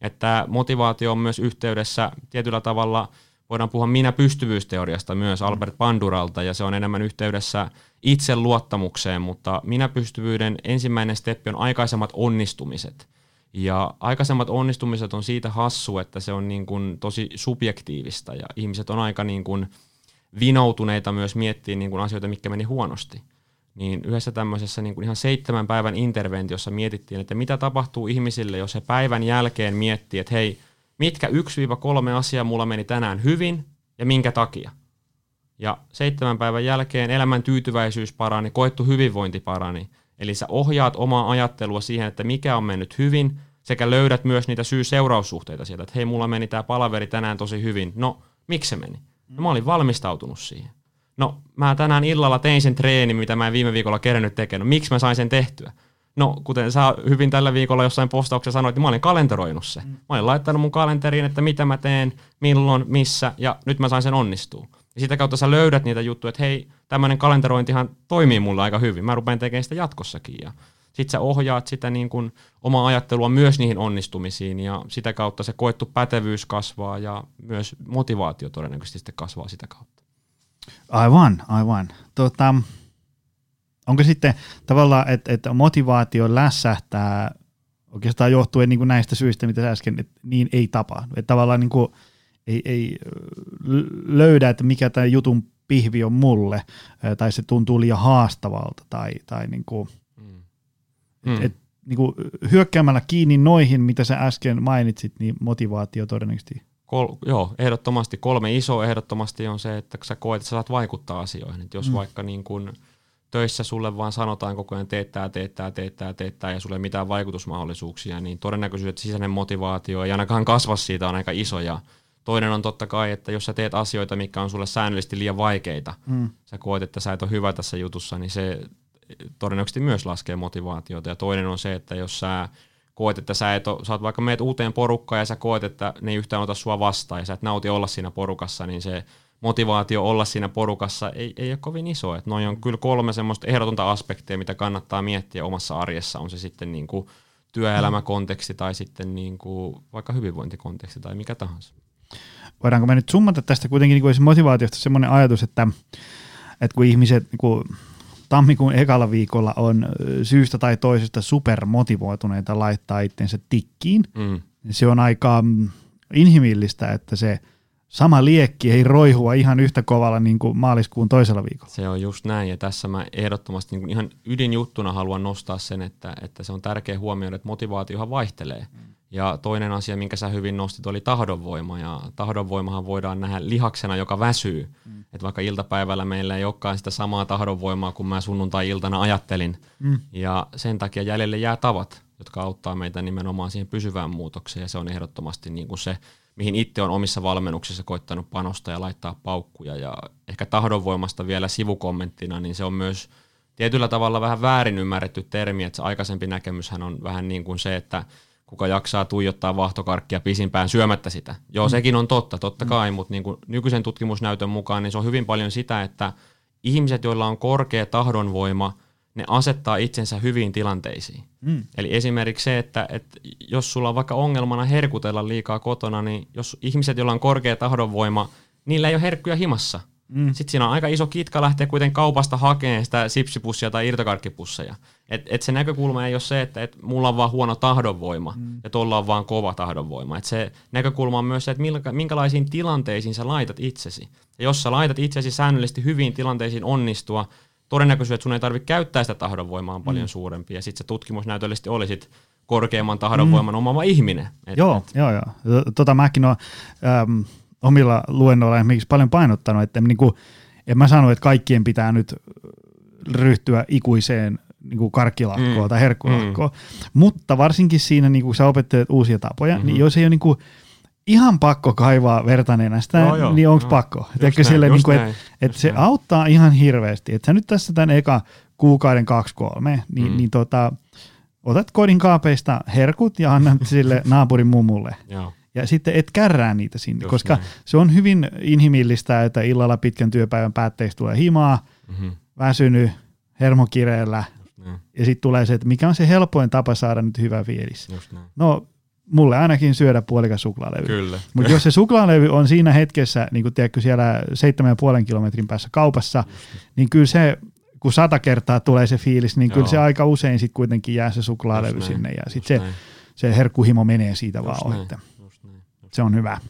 Että motivaatio on myös yhteydessä tietyllä tavalla, voidaan puhua minä-pystyvyysteoriasta myös Albert Banduralta, ja se on enemmän yhteydessä itseluottamukseen, mutta minä-pystyvyyden ensimmäinen steppi on aikaisemmat onnistumiset. Ja aikaisemmat onnistumiset on siitä hassu, että se on niin kuin tosi subjektiivista ja ihmiset on aika niin kuin vinoutuneita myös miettimään niin kuin asioita, mitkä meni huonosti. Niin yhdessä tämmöisessä niin kuin ihan 7 päivän interventiossa mietittiin, että mitä tapahtuu ihmisille, jos he päivän jälkeen miettii, että hei, mitkä 1-3 asiaa mulla meni tänään hyvin ja minkä takia. Ja 7 päivän jälkeen elämän tyytyväisyys parani, koettu hyvinvointi parani. Eli sä ohjaat omaa ajattelua siihen, että mikä on mennyt hyvin, sekä löydät myös niitä syy-seuraussuhteita sieltä, että hei, mulla meni tää palaveri tänään tosi hyvin. No, miksi se meni? No, mä olin valmistautunut siihen. No, mä tänään illalla tein sen treenin, mitä mä en viime viikolla kerennyt tekemään. No, miksi mä sain sen tehtyä? No, kuten sä hyvin tällä viikolla jossain postauksessa sanoit, niin mä olin kalenteroinut se. Mä olin laittanut mun kalenteriin, että mitä mä teen, milloin, missä, ja nyt mä sain sen onnistua. Ja sitä kautta sä löydät niitä juttuja, että hei, tämmöinen kalenterointihan toimii mulle aika hyvin. Mä rupean tekemään sitä jatkossakin. Ja sit sä ohjaat sitä niin kuin omaa ajattelua myös niihin onnistumisiin, ja sitä kautta se koettu pätevyys kasvaa, ja myös motivaatio todennäköisesti sitten kasvaa sitä kautta. Aivan. Onko sitten tavallaan, että motivaatio lässähtää oikeastaan johtuen niin kuin näistä syistä, mitä sä äsken, että niin ei tapahdu. Että tavallaan niin kuin ei löydä, että mikä tämä jutun pihvi on mulle, tai se tuntuu liian haastavalta, tai niin kuin, niin kuin hyökkäämällä kiinni noihin, mitä sä äsken mainitsit, niin motivaatio todennäköisesti. Ehdottomasti kolme isoa ehdottomasti on se, että sä koet, että sä saat vaikuttaa asioihin. Et jos vaikka niin kuin töissä sulle vaan sanotaan koko ajan teettää ja sulle ei mitään vaikutusmahdollisuuksia, niin todennäköisyys, että sisäinen motivaatio ei ainakaan kasva siitä, on aika iso. Ja toinen on totta kai, että jos sä teet asioita, mitkä on sulle säännöllisesti liian vaikeita, sä koet, että sä et ole hyvä tässä jutussa, niin se todennäköisesti myös laskee motivaatiota. Ja toinen on se, että jos sä koet, että sä vaikka meet uuteen porukkaan ja sä koet, että ne ei yhtään ota sua vastaan ja sä et nauti olla siinä porukassa, niin se motivaatio olla siinä porukassa ei ole kovin iso. Et noi on kyllä kolme semmoista ehdotonta aspektia, mitä kannattaa miettiä omassa arjessa, on se sitten niinku työelämäkonteksti tai sitten niinku vaikka hyvinvointikonteksti tai mikä tahansa. Voidaanko me nyt summata tästä kuitenkin niin motivaatiosta semmoinen ajatus, että kun ihmiset niin tammikuun ekalla viikolla on syystä tai toisesta supermotivoituneita laittaa itsensä tikkiin, se on aika inhimillistä, että se sama liekki ei roihua ihan yhtä kovalla niin kuin maaliskuun toisella viikolla. Se on just näin, ja tässä mä ehdottomasti niin ihan ydinjuttuna haluan nostaa sen, että se on tärkeä huomioida, että motivaatiohan vaihtelee. Ja toinen asia, minkä sä hyvin nostit, oli tahdonvoima, ja tahdonvoimahan voidaan nähdä lihaksena, joka väsyy. Että vaikka iltapäivällä meillä ei olekaan sitä samaa tahdonvoimaa, kuin mä sunnuntai-iltana ajattelin, ja sen takia jäljelle jää tavat, jotka auttaa meitä nimenomaan siihen pysyvään muutokseen, ja se on ehdottomasti niin kuin se, mihin itse on omissa valmennuksissa koittanut panostaa ja laittaa paukkuja. Ja ehkä tahdonvoimasta vielä sivukommenttina, niin se on myös tietyllä tavalla vähän väärin ymmärretty termi, että se aikaisempi näkemyshän on vähän niin kuin se, että kuka jaksaa tuijottaa vahtokarkkia pisimpään syömättä sitä. Joo, sekin on totta kai, mutta niin kuin nykyisen tutkimusnäytön mukaan niin se on hyvin paljon sitä, että ihmiset, joilla on korkea tahdonvoima, ne asettaa itsensä hyviin tilanteisiin. Eli esimerkiksi se, että jos sulla on vaikka ongelmana herkutella liikaa kotona, niin jos ihmiset, joilla on korkea tahdonvoima, niillä ei ole herkkuja himassa. Sitten siinä on aika iso kitka lähteä kuitenkin kaupasta hakemaan sitä sipsipussia tai irtokarkkipusseja. Et se näkökulma ei ole se, että mulla on vaan huono tahdonvoima ja tuolla on vaan kova tahdonvoima. Et se näkökulma on myös se, että minkälaisiin tilanteisiin sä laitat itsesi. Ja jos sä laitat itsesi säännöllisesti hyviin tilanteisiin onnistua, todennäköisyys, että sun ei tarvitse käyttää sitä tahdonvoimaa on paljon suurempi. Ja sitten se tutkimusnäytöllisesti olisit korkeamman tahdonvoiman omaava ihminen. Joo. Mäkin on omilla luennoilla esimerkiksi paljon painottanut, että en mä sano, että kaikkien pitää nyt ryhtyä ikuiseen karkkilakkoon tai herkkulakkoon, mutta varsinkin siinä, kun sä opettelet uusia tapoja, niin jos ei ole ihan pakko kaivaa vertanenästä, niin onko pakko? Että se auttaa ihan hirveästi. Että sä nyt tässä tämän eka kuukauden 2-3, niin otat kodin kaapeista herkut ja annat sille naapurin mummulle. Ja sitten et kärrää niitä sinne, koska se on hyvin inhimillistä, että illalla pitkän työpäivän päätteeksi tulee himaa, väsynyt, hermokireellä, ja sitten tulee se, että mikä on se helpoin tapa saada nyt hyvä fiilis. No, mulle ainakin syödä puolikas suklaalevy. Mutta jos se suklaalevy on siinä hetkessä, niin kun tiedätkö siellä 7,5 kilometrin päässä kaupassa, niin kyllä se, kun 100 kertaa tulee se fiilis, niin kyllä se aika usein sitten kuitenkin jää se suklaalevy sinne, ja sitten se herkkuhimo menee siitä vaan ohi. Se on hyvä.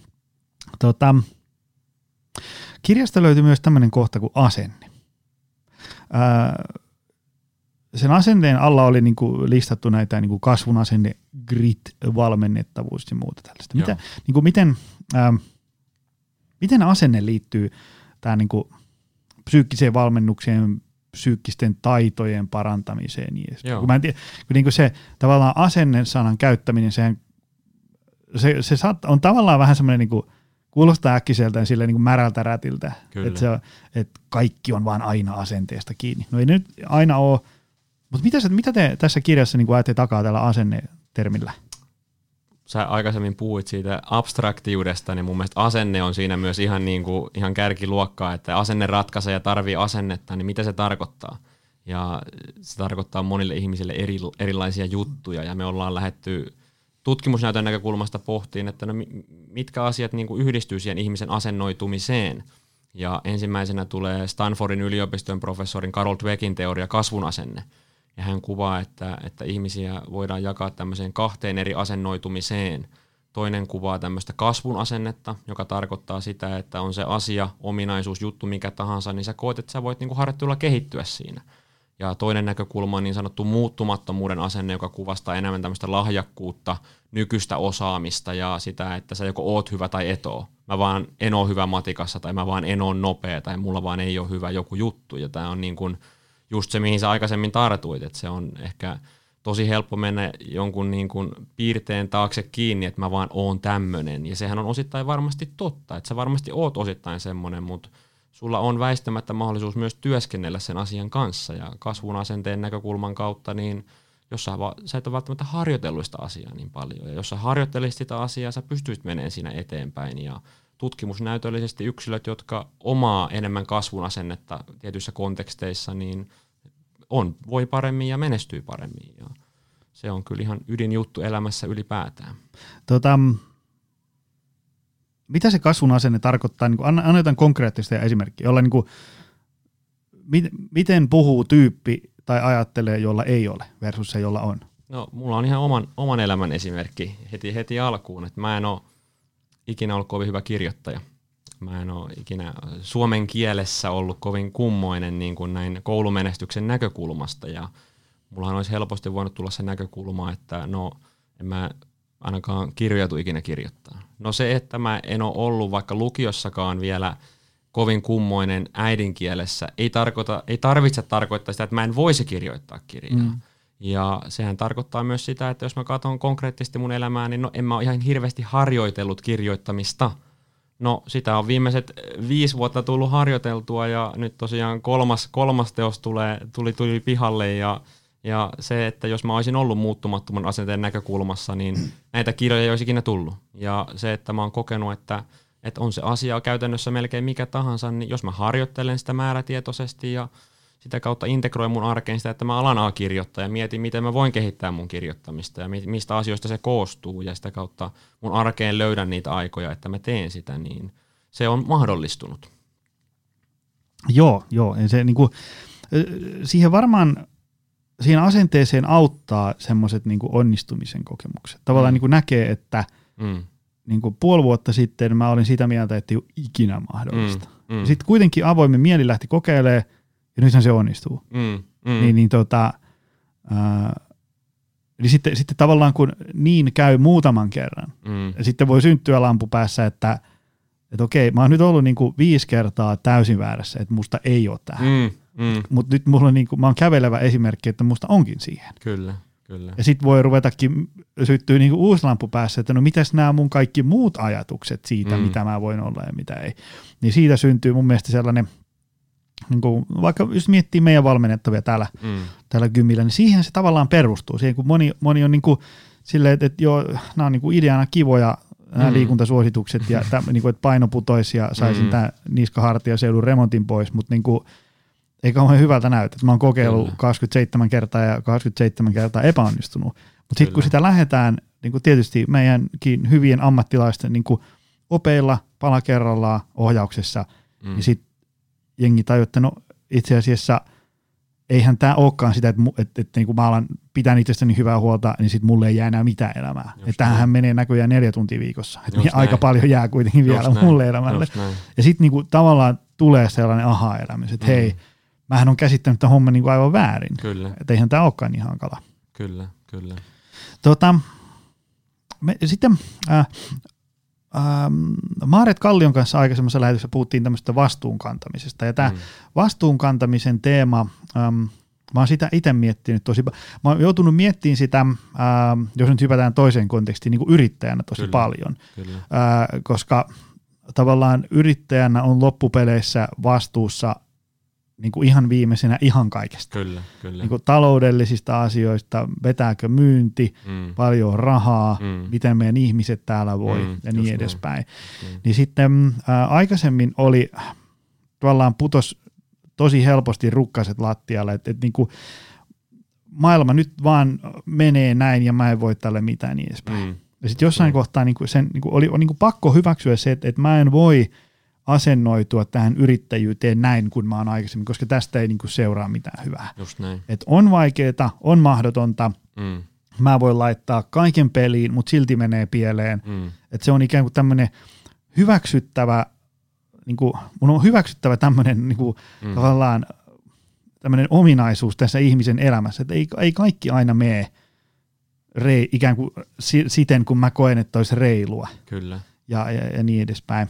Kirjasta löytyy myös tämmöinen kohta kuin asenne. Sen asenteen alla oli listattu näitä kasvun asenne, grit, valmennettavuus ja muuta tällaista. Miten asenne liittyy tähän psyykkiseen valmennukseen, psyykkisten taitojen parantamiseen? Se tavallaan asenne-sanan käyttäminen, se on tavallaan vähän semmoinen, kuulostaa äkkiseltään sille märältä rätiltä, että kaikki on vaan aina asenteesta kiinni. No ei nyt aina ole, mutta mitä te tässä kirjassa ajatte takaa tällä asennetermillä? Sä aikaisemmin puhuit siitä abstraktiudesta, niin mun mielestä asenne on siinä myös ihan kärkiluokkaa, että asenne ratkaisee ja tarvii asennetta, niin mitä se tarkoittaa? ja se tarkoittaa monille ihmisille erilaisia juttuja, ja me ollaan lähdetty tutkimusnäytön näkökulmasta pohtiin, että no, mitkä asiat niin kuin yhdistyy siihen ihmisen asennoitumiseen. Ja ensimmäisenä tulee Stanfordin yliopiston professorin Carol Dweckin teoria kasvun asenne. Ja hän kuvaa, että ihmisiä voidaan jakaa tämmöiseen kahteen eri asennoitumiseen. Toinen kuvaa tämmöistä kasvun asennetta, joka tarkoittaa sitä, että on se asia, ominaisuus, juttu, mikä tahansa, niin sä koet, että sä voit niin kuin harjoittelulla kehittyä siinä. Ja toinen näkökulma on niin sanottu muuttumattomuuden asenne, joka kuvastaa enemmän tämmöistä lahjakkuutta, nykyistä osaamista ja sitä, että sä joko oot hyvä tai et oo. Mä vaan en oo hyvä matikassa tai mä vaan en oo nopea tai mulla vaan ei oo hyvä joku juttu. Ja tää on niin kuin just se, mihin sä aikaisemmin tartuit, että se on ehkä tosi helppo mennä jonkun niin kuin piirteen taakse kiinni, että mä vaan oon tämmönen. Ja sehän on osittain varmasti totta, että sä varmasti oot osittain semmonen, mutta sulla on väistämättä mahdollisuus myös työskennellä sen asian kanssa, ja kasvun asenteen näkökulman kautta, niin jos sä et ole välttämättä harjoitellut sitä asiaa niin paljon, ja jos sä harjoittelisit sitä asiaa, sä pystyisit menemään siinä eteenpäin, ja tutkimusnäytöllisesti yksilöt, jotka omaa enemmän kasvun asennetta tietyissä konteksteissa, niin voi paremmin ja menestyy paremmin, ja se on kyllä ihan ydinjuttu elämässä ylipäätään. Mitä se kasvun asenne tarkoittaa? Anna jotain konkreettista esimerkkiä, jolla miten puhuu tyyppi tai ajattelee, jolla ei ole versus se, jolla on? No, mulla on ihan oman elämän esimerkki heti alkuun. Et mä en ole ikinä ollut kovin hyvä kirjoittaja. Mä en ole ikinä suomen kielessä ollut kovin kummoinen niin kuin näin koulumenestyksen näkökulmasta. Ja mullahan olisi helposti voinut tulla se näkökulma, että no, en mä ainakaan kirjoja tule ikinä kirjoittaa. No se, että mä en ole ollut vaikka lukiossakaan vielä kovin kummoinen äidinkielessä, ei tarvitse tarkoittaa sitä, että mä en voisi kirjoittaa kirjaa. Mm. Ja sehän tarkoittaa myös sitä, että jos mä katson konkreettisesti mun elämää, niin no en mä ole ihan hirveästi harjoitellut kirjoittamista. No sitä on viimeiset 5 vuotta tullut harjoiteltua, ja nyt tosiaan kolmas teos tuli pihalle, ja se, että jos mä olisin ollut muuttumattoman asenteen näkökulmassa, niin näitä kirjoja ei olisi ikinä tullut. Ja se, että mä oon kokenut, että on se asia käytännössä melkein mikä tahansa, niin jos mä harjoittelen sitä määrätietoisesti ja sitä kautta integroin mun arkeen sitä, että mä alan kirjoittaa ja mietin, miten mä voin kehittää mun kirjoittamista ja mistä asioista se koostuu, ja sitä kautta mun arkeen löydän niitä aikoja, että mä teen sitä, niin se on mahdollistunut. Joo. Se, niin kuin, siihen varmaan... Siinä asenteeseen auttaa semmoiset niin kuin onnistumisen kokemukset. Tavallaan niin kuin näkee, että niin kuin puoli vuotta sitten mä olin sitä mieltä, että ei ole ikinä mahdollista. Sitten kuitenkin avoimen mieli lähti kokeilemaan, ja nythän se onnistuu. Niin sitten tavallaan kun niin käy muutaman kerran, ja sitten voi syntyä lampu päässä, että okei, mä oon nyt ollut niin kuin 5 kertaa täysin väärässä, että musta ei ole tähän. Mutta nyt mulla on niinku, mä oon kävelevä esimerkki, että musta onkin siihen. Kyllä. Ja sit voi ruvetakin syttyä niinku uusi lampu päässä, että no mitäs nämä mun kaikki muut ajatukset siitä, mitä mä voin olla ja mitä ei. Niin siitä syntyy mun mielestä sellainen, niinku, vaikka jos miettii meidän valmennettavia täällä gymillä, niin siihen se tavallaan perustuu. Siihen kun moni on niinku silleen, että joo, nämä on niinku ideana kivoja, nämä liikuntasuositukset ja niinku, että paino putoisi ja saisin tää niskahartiaseudun remontin pois, mutta niinku ei kauhean hyvältä näytä. Mä oon kokeillut 27 kertaa ja 27 kertaa epäonnistunut. Mutta sitten kun sitä lähdetään, niin kun tietysti meidänkin hyvien ammattilaisten niin kun opeilla, pala kerrallaan, ohjauksessa, niin sitten jengi tajuu, että no itse asiassa eihän tämä olekaan sitä, että niin kun mä alan pitää itsestäni hyvää huolta, niin sitten mulle ei jää enää mitään elämää. Tämähän menee näköjään 4 tuntia viikossa. Aika paljon jää kuitenkin vielä mulle elämälle. Ja sitten niin kun tavallaan tulee sellainen aha-elämys, että hei, mähän on käsittänyt tämän homman niin kuin aivan väärin. Kyllä. Että eihän tämä olekaan niin hankala. Kyllä. Maaret Kallion kanssa aikaisemmassa lähetyksessä puhuttiin tämmöisestä vastuunkantamisesta. Ja tämä vastuunkantamisen teema, mä oon sitä itse miettinyt tosi paljon. Mä oon joutunut miettimään sitä, jos nyt hypätään toiseen kontekstiin, niin kuin yrittäjänä tosi paljon. Kyllä. Koska tavallaan yrittäjänä on loppupeleissä vastuussa niin kuin ihan viimeisenä ihan kaikesta. Kyllä. Niin kuin taloudellisista asioista, vetääkö myynti, paljon rahaa, miten meidän ihmiset täällä voi ja niin edespäin. Niin sitten aikaisemmin oli tavallaan putos tosi helposti rukkaset lattialle, että et niinku, maailma nyt vaan menee näin ja mä en voi tälle mitään niin edespäin. Mm. Ja sitten jossain kohtaa niinku sen, niinku oli, on niinku pakko hyväksyä se, että et mä en voi asennoitua tähän yrittäjyyteen näin, kun mä oon aikaisemmin, koska tästä ei niinku seuraa mitään hyvää. Just näin. Et on vaikeeta, on mahdotonta, mä voin laittaa kaiken peliin, mutta silti menee pieleen. Mm. Et se on ikään kuin tämmöinen hyväksyttävä, niinku, mun on hyväksyttävä tämmöinen niinku, tavallaan tämmöinen ominaisuus tässä ihmisen elämässä, että ei kaikki aina mene ikään kuin siten, kun mä koen, että olisi reilua. Kyllä. Ja niin edespäin.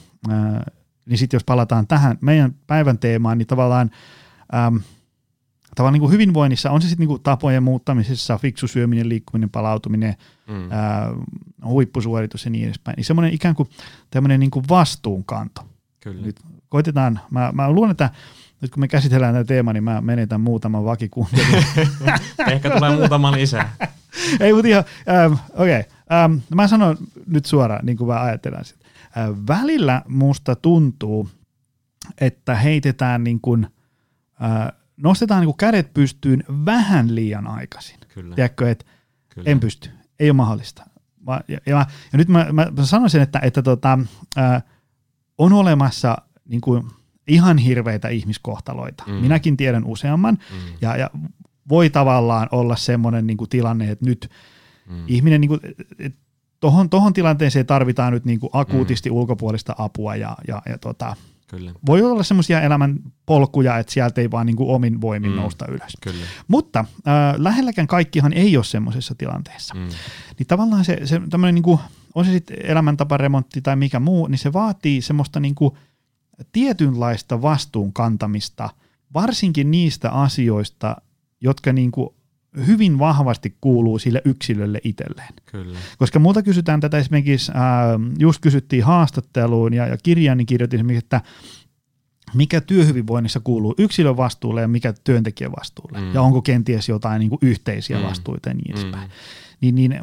Niin sitten jos palataan tähän meidän päivän teemaan, niin tavallaan niin kuin hyvinvoinnissa, on se sitten niin kuin tapojen muuttamisessa, fiksu syöminen, liikkuminen, palautuminen, huippusuoritus ja niin edespäin, niin semmoinen ikään kuin tämmöinen niin kuin vastuunkanto. Kyllä. Nyt koitetaan, mä luulen, että nyt kun me käsitellään tämä teema, niin mä menetän muutaman vakikuuntelun. Ehkä tulee muutaman lisää. Ei, mutta ihan, okei. Mä sanon nyt suoraan, niin kuin mä ajattelen sitä. Välillä musta tuntuu, että heitetään niin kuin, nostetaan niin kuin kädet pystyyn vähän liian aikaisin. Kyllä. Tiedätkö, että en pysty, ei ole mahdollista. Ja nyt mä sanoisin, että on olemassa niin kuin ihan hirveitä ihmiskohtaloita. Minäkin tiedän useamman, ja voi tavallaan olla semmoinen niin kuin tilanne, että nyt ihminen, niin kuin, tohon tilanteeseen tarvitaan nyt niin kuin akuutisti ulkopuolista apua, ja voi olla semmoisia elämän polkuja, että sieltä ei vaan niin kuin omin voimin nousta ylös. Kyllä. Mutta lähelläkään kaikkihan ei ole semmoisessa tilanteessa. Niin tavallaan se tämmöinen, niin kuin, on se sitten elämäntaparemontti tai mikä muu, niin se vaatii semmoista niin kuin tietynlaista vastuun kantamista, varsinkin niistä asioista, jotka niin kuin hyvin vahvasti kuuluu sille yksilölle itselleen. Kyllä. Koska multa kysytään tätä esimerkiksi, just kysyttiin haastatteluun ja kirjaan, niin kirjoitin esimerkiksi, että mikä työhyvinvoinnissa kuuluu yksilön vastuulle ja mikä työntekijän vastuulle, ja onko kenties jotain niin kuin yhteisiä vastuita ja niin edespäin. Niin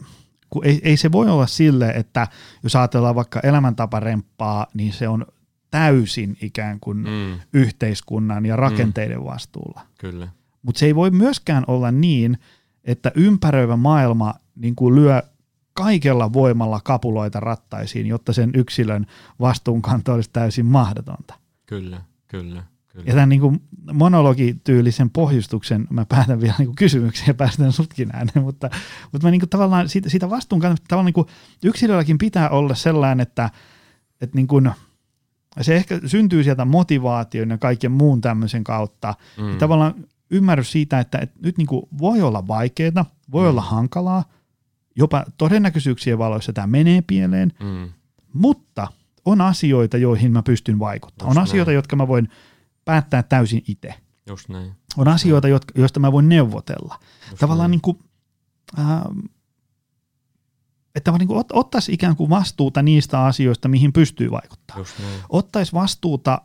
kun ei se voi olla sille, että jos ajatellaan vaikka elämäntaparemppaa, niin se on täysin ikään kuin yhteiskunnan ja rakenteiden vastuulla. Kyllä. Mutta se ei voi myöskään olla niin, että ympäröivä maailma niin kuin lyö kaikella voimalla kapuloita rattaisiin, jotta sen yksilön vastuunkanto olisi täysin mahdotonta. Kyllä. Ja tämän niin kuin monologityylisen pohjustuksen mä päätän vielä niin kuin kysymykseen ja päästään sutkin ääneen, mutta mä niin kuin tavallaan siitä vastuunkantosta tavallaan niin kuin yksilölläkin pitää olla sellainen, että niin kuin se ehkä syntyy sieltä motivaation ja kaiken muun tämmöisen kautta. Ja tavallaan ymmärrys siitä, että nyt niin kuin voi olla vaikeaa, voi olla hankalaa, jopa todennäköisyyksien valoissa tämä menee pieleen, mutta on asioita, joihin mä pystyn vaikuttamaan. On asioita, jotka mä voin päättää täysin itse. On asioita, joista mä voin neuvotella. Tavallaan niin kuin, että niin kuin ottaisi ikään kuin vastuuta niistä asioista, mihin pystyy vaikuttamaan. Ottaisi vastuuta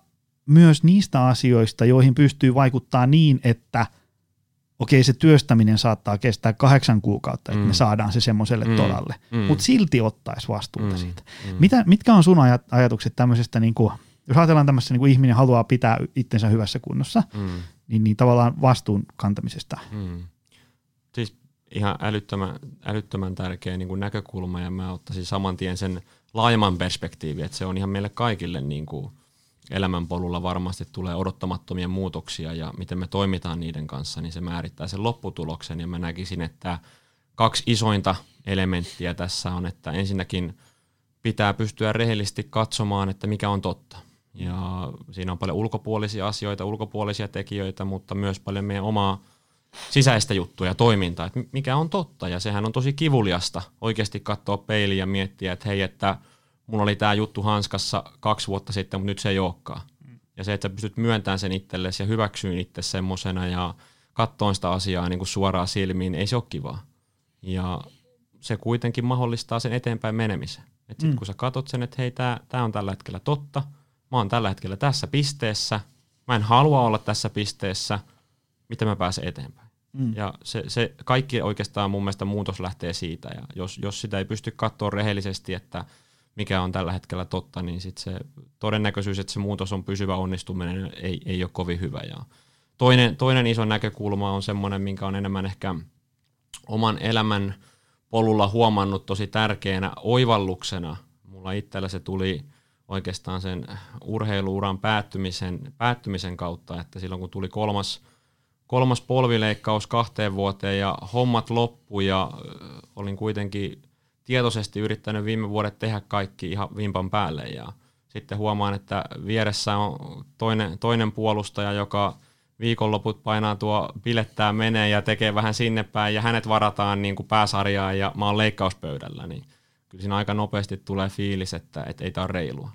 myös niistä asioista, joihin pystyy vaikuttaa niin, että okei, se työstäminen saattaa kestää 8 kuukautta, että me saadaan se semmoiselle tolalle, mutta silti ottaisi vastuuta siitä. Mitkä on sun ajatukset tämmöisestä, niin kuin, jos ajatellaan tämmöistä, niin kuin ihminen haluaa pitää itsensä hyvässä kunnossa, niin tavallaan vastuun kantamisesta? Siis ihan älyttömän tärkeä niin kuin näkökulma, ja mä ottaisin saman tien sen laajemman perspektiivin, että se on ihan meille kaikille niin kuin elämänpolulla varmasti tulee odottamattomia muutoksia, ja miten me toimitaan niiden kanssa, niin se määrittää sen lopputuloksen. Ja mä näkisin, että 2 isointa elementtiä tässä on, että ensinnäkin pitää pystyä rehellisesti katsomaan, että mikä on totta. Ja siinä on paljon ulkopuolisia asioita, ulkopuolisia tekijöitä, mutta myös paljon meidän omaa sisäistä juttua ja toimintaa, että mikä on totta. Ja sehän on tosi kivuliasta oikeasti katsoa peiliin ja miettiä, että hei, että mulla oli tää juttu hanskassa 2 vuotta sitten, mutta nyt se ei olekaan. Ja se, että sä pystyt myöntämään sen itsellesi ja hyväksyyn itse semmosena ja katsoin sitä asiaa niin kuin suoraan silmiin, ei se ole kivaa. Ja se kuitenkin mahdollistaa sen eteenpäin menemisen. Et sit, kun sä katot sen, että hei, tää on tällä hetkellä totta, mä oon tällä hetkellä tässä pisteessä, mä en halua olla tässä pisteessä, miten mä pääsen eteenpäin. Ja se kaikki oikeastaan mun mielestä muutos lähtee siitä. Ja jos sitä ei pysty katsoa rehellisesti, että mikä on tällä hetkellä totta, niin sit se todennäköisyys, että se muutos on pysyvä onnistuminen, ei ole kovin hyvä. Ja Toinen iso näkökulma on semmoinen, minkä on enemmän ehkä oman elämän polulla huomannut tosi tärkeänä oivalluksena. Mulla itsellä se tuli oikeastaan sen urheiluuran päättymisen kautta, että silloin kun tuli kolmas polvileikkaus 2 vuoteen ja hommat loppu ja olin kuitenkin tietoisesti yrittänyt viime vuodet tehdä kaikki ihan vimpan päälle ja sitten huomaan, että vieressä on toinen puolustaja, joka viikonloput painaa tuo bilettää menee ja tekee vähän sinne päin ja hänet varataan niin kuin pääsarjaan ja mä oon leikkauspöydällä, niin kyllä siinä aika nopeasti tulee fiilis, että ei tää ole reilua.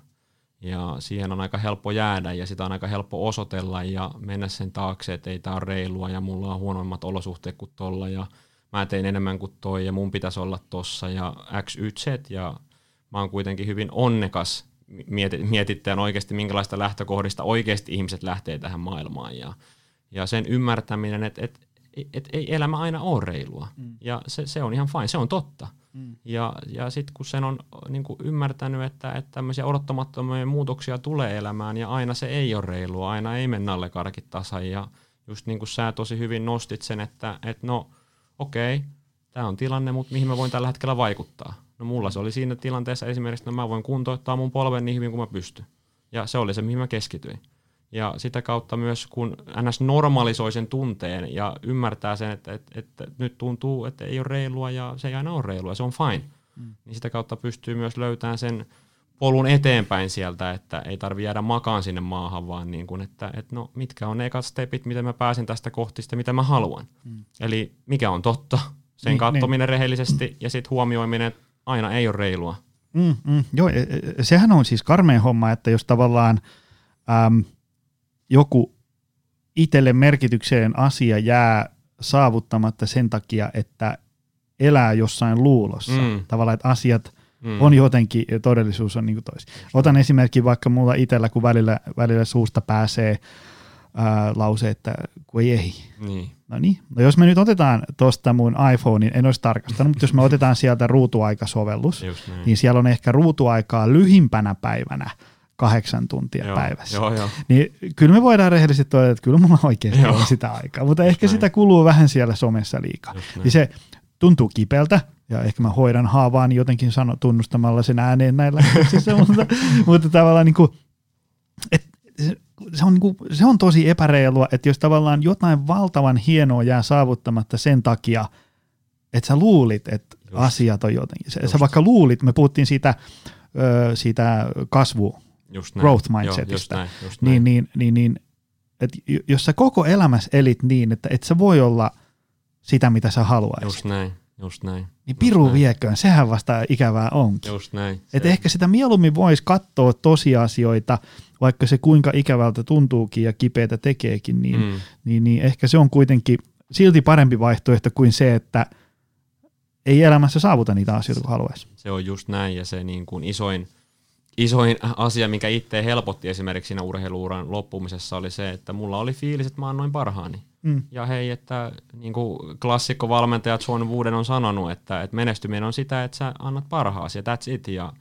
Ja siihen on aika helppo jäädä ja sitä on aika helppo osoitella ja mennä sen taakse, että ei tää ole reilua ja mulla on huonommat olosuhteet kuin tolla ja mä tein enemmän kuin toi ja mun pitäisi olla tossa ja XYZ ja mä oon kuitenkin hyvin onnekas mietittäen oikeasti, minkälaista lähtökohdista oikeasti ihmiset lähtee tähän maailmaan ja sen ymmärtäminen, että ei elämä aina ole reilua ja se on ihan fine, se on totta. Ja sitten kun sen on niin kun ymmärtänyt, että tämmöisiä odottamattomia muutoksia tulee elämään ja aina se ei ole reilua, aina ei mennä alle karkit tasan ja just niin kuin sä tosi hyvin nostit sen, että no okei, tämä on tilanne, mutta mihin mä voin tällä hetkellä vaikuttaa. No mulla se oli siinä tilanteessa esimerkiksi, että mä voin kuntoittaa mun polven niin hyvin kuin mä pystyn. Ja se oli se, mihin mä keskityin. Ja sitä kautta myös, kun NS normalisoi sen tunteen ja ymmärtää sen, että nyt tuntuu, että ei ole reilua ja se ei aina ole reilua, se on fine. Niin sitä kautta pystyy myös löytämään sen polun eteenpäin sieltä, että ei tarvitse jäädä makaan sinne maahan, vaan niin kuin, että no, mitkä on ne ekat stepit, miten mä pääsen tästä kohti sitä, mitä mä haluan. Eli mikä on totta, sen katsominen rehellisesti ja sitten huomioiminen, aina ei ole reilua. Joo, sehän on siis karmea homma, että jos tavallaan joku itselle merkitykseen asia jää saavuttamatta sen takia, että elää jossain luulossa. Tavallaan, että asiat on jotenkin, todellisuus on niin kuin toisin. Otan esimerkki vaikka mulla itsellä, kun välillä suusta pääsee lause, että kun ei. Niin. No niin. No jos me nyt otetaan tuosta mun iPhonein, en olisi tarkastanut, mutta jos me otetaan sieltä ruutuaikasovellus, niin siellä on ehkä ruutuaikaa lyhimpänä päivänä 8 tuntia päivässä. Joo. Niin kyllä me voidaan rehellisesti todeta, että kyllä mulla oikeasti on sitä aikaa, mutta ehkä sitä kuluu vähän siellä somessa liikaa. Niin se tuntuu kipeältä, ja ehkä mä hoidan haavaani jotenkin tunnustamalla sen ääneen näillä kutsissa, mutta tavallaan niin kuin, se on tosi epäreilua, että jos tavallaan jotain valtavan hienoa jää saavuttamatta sen takia, että sä luulit, että asiat on jotenkin. Sä vaikka luulit, me puhuttiin siitä kasvu, growth mindsetistä, niin että jos sä koko elämässä elit niin, että et sä voi olla sitä, mitä sä haluaisit. Just näin. Niin piru vieköön, sehän vasta ikävää onkin. Just näin. Et ehkä sitä mieluummin voisi katsoa tosiasioita, vaikka se kuinka ikävältä tuntuukin ja kipeätä tekeekin, niin ehkä se on kuitenkin silti parempi vaihtoehto kuin se, että ei elämässä saavuta niitä asioita kuin haluaisi. Se on just näin ja se niin kuin isoin asia, mikä itse helpotti esimerkiksi siinä urheiluuran loppumisessa oli se, että mulla oli fiilis, että mä annoin parhaani. Ja hei, että niin kuin klassikkovalmentaja John Wooden on sanonut, että menestyminen on sitä, että sä annat parhaasi ja that's it. Ja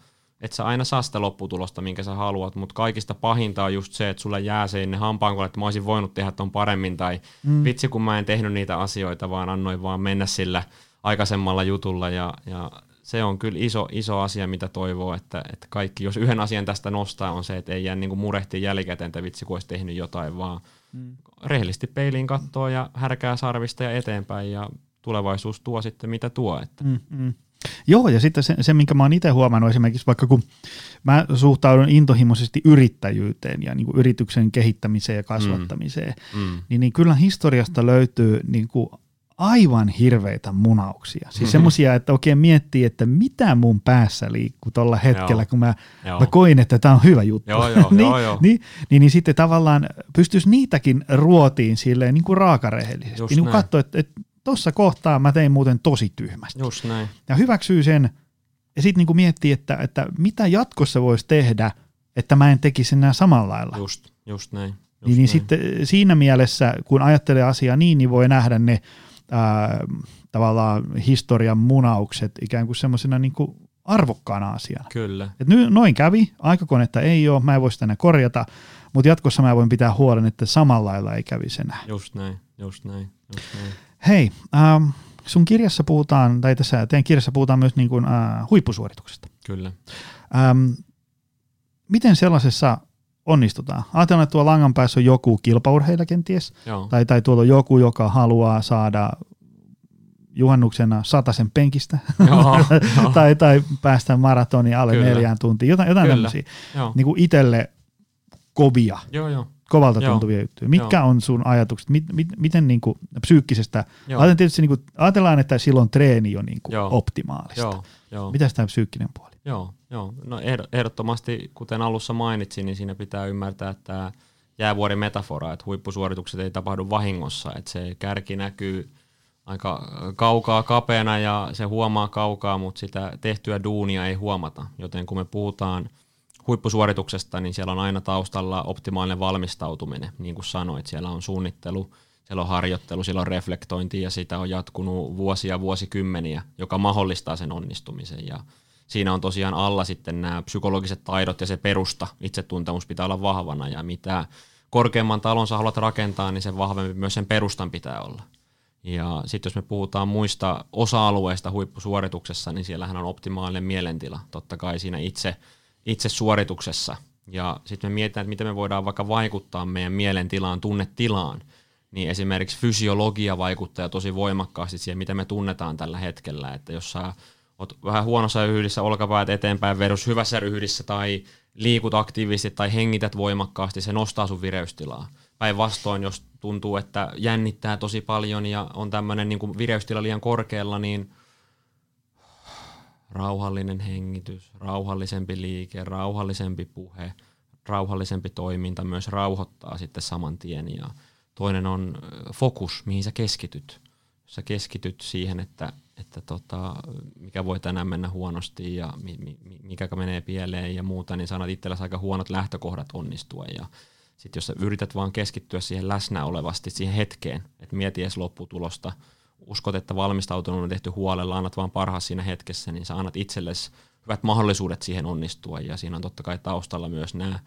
et sä aina saa sitä lopputulosta, minkä sä haluat, mutta kaikista pahinta on just se, että sulle jää sinne hampaankolle, että mä olisin voinut tehdä ton paremmin tai vitsi kun mä en tehnyt niitä asioita, vaan annoin vaan mennä sillä aikaisemmalla jutulla ja se on kyllä iso asia, mitä toivoo, että kaikki, jos yhden asian tästä nostaa, on se, että ei jää niin kuin murehtia jälkikäteen, että vitsi kun olisi tehnyt jotain, vaan rehellisesti peiliin kattoo ja härkää sarvista ja eteenpäin ja tulevaisuus tuo sitten mitä tuo. Että. Joo, ja sitten se minkä mä oon itse huomannut esimerkiksi, vaikka kun mä suhtaudun intohimoisesti yrittäjyyteen ja niin kuin yrityksen kehittämiseen ja kasvattamiseen, niin kyllä historiasta löytyy niin kuin aivan hirveitä munauksia. Siis semmoisia, että oikein miettii, että mitä mun päässä liikkuu tuolla hetkellä, kun mä koin, että tää on hyvä juttu. Niin sitten tavallaan pystyisi niitäkin ruotiin silleen niin kuin raakarehellisesti. Just niin kuin katsoo, että tuossa kohtaa mä tein muuten tosi tyhmästi. Just näin. Ja hyväksyy sen ja sitten niin kuin miettii, että mitä jatkossa voisi tehdä, että mä en tekisi enää samalla lailla. Just näin. Niin sitten siinä mielessä, kun ajattelee asiaa niin voi nähdä ne tavallaan historian munaukset ikään kuin semmoisena niin kuin arvokkaana asiana. Kyllä. Et noin kävi, aikakonetta ei ole, mä en voi sitä enää korjata, mutta jatkossa mä voin pitää huolen, että samalla lailla ei kävisi enää. Just näin. Hei, sun kirjassa puhutaan, tai tässä teidän kirjassa puhutaan myös niin kuin, huippusuorituksesta. Kyllä. Miten sellaisessa onnistutaan? Ajatellaan, että tuolla langan päässä on joku kilpaurheilija kenties, tai tuolla on joku, joka haluaa saada juhannuksena 100 penkistä, tai päästä maratoniin alle 4 tuntiin, jotain tämmöisiä niin kuin itselle kovia, kovalta tuntuvia juttuja. Mitkä on sun ajatukset? Miten niin kuin psyykkisestä? Ajatellaan, että silloin treeni on niin kuin optimaalista. Mitäs tämä psyykkinen puoli? Joo. No ehdottomasti, kuten alussa mainitsin, niin siinä pitää ymmärtää, että jäävuoren metafora, että huippusuoritukset ei tapahdu vahingossa, että se kärki näkyy aika kaukaa kapeana ja se huomaa kaukaa, mutta sitä tehtyä duunia ei huomata. Joten kun me puhutaan huippusuorituksesta, niin siellä on aina taustalla optimaalinen valmistautuminen. Niin kuin sanoit, siellä on suunnittelu, siellä on harjoittelu, siellä on reflektointi ja sitä on jatkunut vuosia, vuosikymmeniä, joka mahdollistaa sen onnistumisen. Ja siinä on tosiaan alla sitten nämä psykologiset taidot ja se perusta. Itsetuntemus pitää olla vahvana ja mitä korkeamman talonsa haluat rakentaa, niin sen vahvempi myös sen perustan pitää olla. Ja sitten jos me puhutaan muista osa-alueista huippusuorituksessa, niin siellähän on optimaalinen mielentila, totta kai siinä itse suorituksessa. Ja sitten me mietitään, että miten me voidaan vaikka vaikuttaa meidän mielentilaan, tunnetilaan. Niin esimerkiksi fysiologia vaikuttaa tosi voimakkaasti siihen, mitä me tunnetaan tällä hetkellä. Että jos sä oot vähän huonossa ryhdissä, olkapäät eteenpäin versus hyvässä ryhdissä, tai liikut aktiivisesti tai hengität voimakkaasti, se nostaa sun vireystilaa. Päinvastoin, jos tuntuu, että jännittää tosi paljon ja on tämmöinen niin kuin vireystila liian korkealla, niin rauhallinen hengitys, rauhallisempi liike, rauhallisempi puhe, rauhallisempi toiminta myös rauhoittaa sitten saman tien. Ja toinen on fokus, mihin sä keskityt. Sä keskityt siihen, että mikä voi tänään mennä huonosti ja mikä menee pieleen ja muuta, niin sanat itsellesi aika huonot lähtökohdat onnistua. Ja sitten jos sä yrität vaan keskittyä siihen läsnä olevasti siihen hetkeen, että mieti edes lopputulosta, uskot, että valmistautunut on tehty huolella, annat vaan parhaas siinä hetkessä, niin sä annat itsellesi hyvät mahdollisuudet siihen onnistua. Ja siinä on totta kai taustalla myös nämä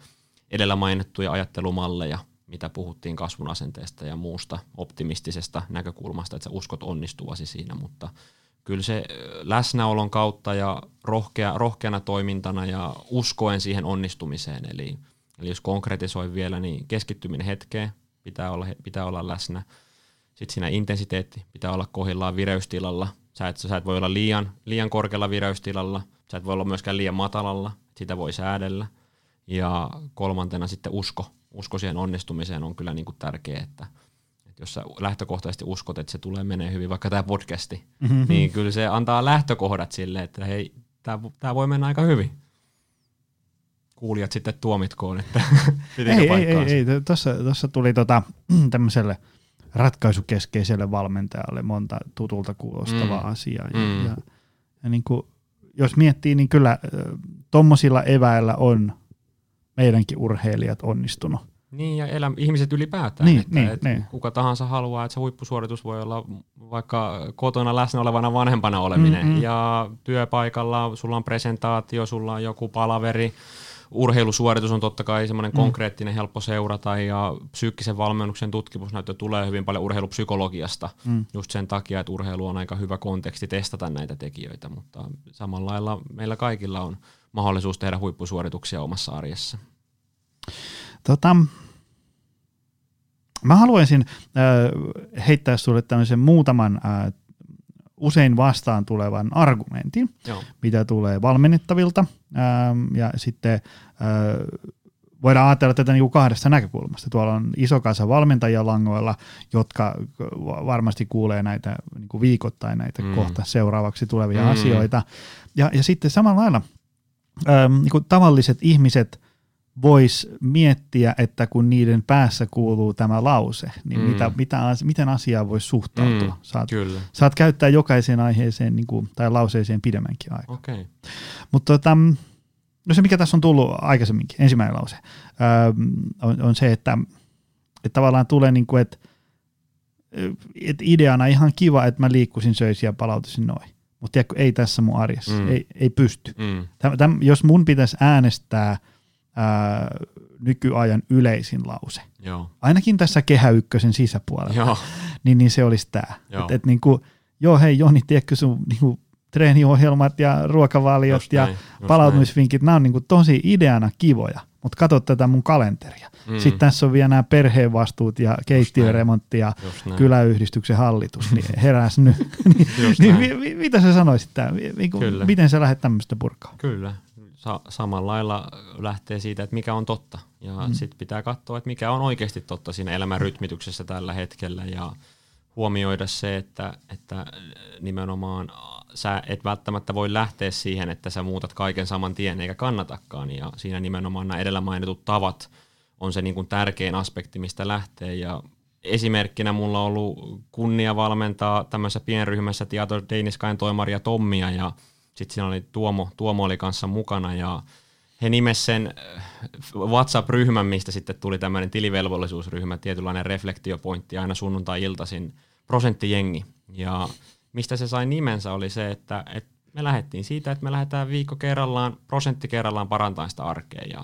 edellä mainittuja ajattelumalleja, mitä puhuttiin kasvun asenteesta ja muusta optimistisesta näkökulmasta, että sä uskot onnistuvasi siinä, mutta kyllä se läsnäolon kautta ja rohkeana toimintana ja uskoen siihen onnistumiseen, eli jos konkretisoi vielä, niin keskittyminen hetkeen pitää olla läsnä. Sitten siinä intensiteetti pitää olla kohdillaan vireystilalla. Sä et voi olla liian korkealla vireystilalla, sä et voi olla myöskään liian matalalla, sitä voi säädellä. Ja kolmantena sitten usko siihen onnistumiseen on kyllä niin kuin tärkeä, että jos sä lähtökohtaisesti uskot, että se tulee menee hyvin, vaikka tämä podcasti, niin kyllä se antaa lähtökohdat sille, että hei, tämä voi mennä aika hyvin. Kuulijat sitten tuomitkoon, että pitikö paikkaansa. Ei, tuossa tuli tämmöiselle ratkaisukeskeiselle valmentajalle monta tutulta kuulostavaa asiaa. Ja niin kuin, jos miettii, niin kyllä tommosilla eväillä on meidänkin urheilijat onnistunut. Niin, ja ihmiset ylipäätään. Niin, että kuka tahansa haluaa, että se huippusuoritus voi olla vaikka kotona läsnä olevana vanhempana oleminen. Ja työpaikalla sulla on presentaatio, sulla on joku palaveri. Urheilusuoritus on totta kai semmoinen konkreettinen, helppo seurata, ja psyykkisen valmennuksen tutkimusnäyttö tulee hyvin paljon urheilupsykologiasta just sen takia, että urheilu on aika hyvä konteksti testata näitä tekijöitä, mutta samalla lailla meillä kaikilla on mahdollisuus tehdä huippusuorituksia omassa arjessa. Mä haluaisin heittää sulle tämmöisen muutaman usein vastaan tulevan argumentin, mitä tulee valmennettavilta, ja sitten voidaan ajatella tätä niinku kahdesta näkökulmasta. Tuolla on iso kasa valmentajia langoilla, jotka varmasti kuulee näitä niinku viikoittain näitä kohta seuraavaksi tulevia asioita. Ja sitten samalla lailla niinku tavalliset ihmiset vois miettiä, että kun niiden päässä kuuluu tämä lause, niin miten asiaan voisi suhtautua. Saat käyttää jokaiseen aiheeseen niin kuin, tai lauseeseen pidemmänkin aikaa. Okay. Mutta se, mikä tässä on tullut aikaisemminkin, ensimmäinen lause, on se, että tavallaan tulee, niin kuin, että ideana ihan kiva, että mä liikkuisin, söisin ja palautuisin noin. Mutta ei tässä mun arjessa, ei pysty. Jos mun pitäisi äänestää nykyajan yleisin lause, joo, ainakin tässä Kehä Ykkösen sisäpuolella, niin se olisi tämä. Että et niinku, joo hei Joni, tiedätkö sun niinku, treeniohjelmat ja ruokavaliot just ja palautumisvinkit, nämä on niinku, tosi ideana kivoja, mutta katso tätä mun kalenteria. Sitten tässä on vielä nämä perheenvastuut ja keittiöremontti ja kyläyhdistyksen hallitus, niin heräs nyt. Mitä sä sanoisit tämän? Miten sä lähdet tämmöistä purkaa? Kyllä. Samalla lailla lähtee siitä, että mikä on totta. Ja sitten pitää katsoa, että mikä on oikeasti totta siinä elämän rytmityksessä tällä hetkellä. Ja huomioida se, että nimenomaan sä et välttämättä voi lähteä siihen, että sä muutat kaiken saman tien eikä kannatakaan. Ja siinä nimenomaan nämä edellä mainitut tavat on se niin kuin tärkein aspekti, mistä lähtee. Ja esimerkkinä mulla on ollut kunnia valmentaa tämmöisessä pienryhmässä Theater Daniskain toimaria Tommia, ja sitten siinä oli Tuomo oli kanssa mukana, ja he nimesi sen WhatsApp-ryhmän, mistä sitten tuli tämmöinen tilivelvollisuusryhmä, tietynlainen reflektiopointti aina sunnuntai-iltaisin, prosenttijengi. Ja mistä se sai nimensä oli se, että me lähdettiin siitä, että me lähdetään viikko kerrallaan, prosentti kerrallaan parantamaan sitä arkea, ja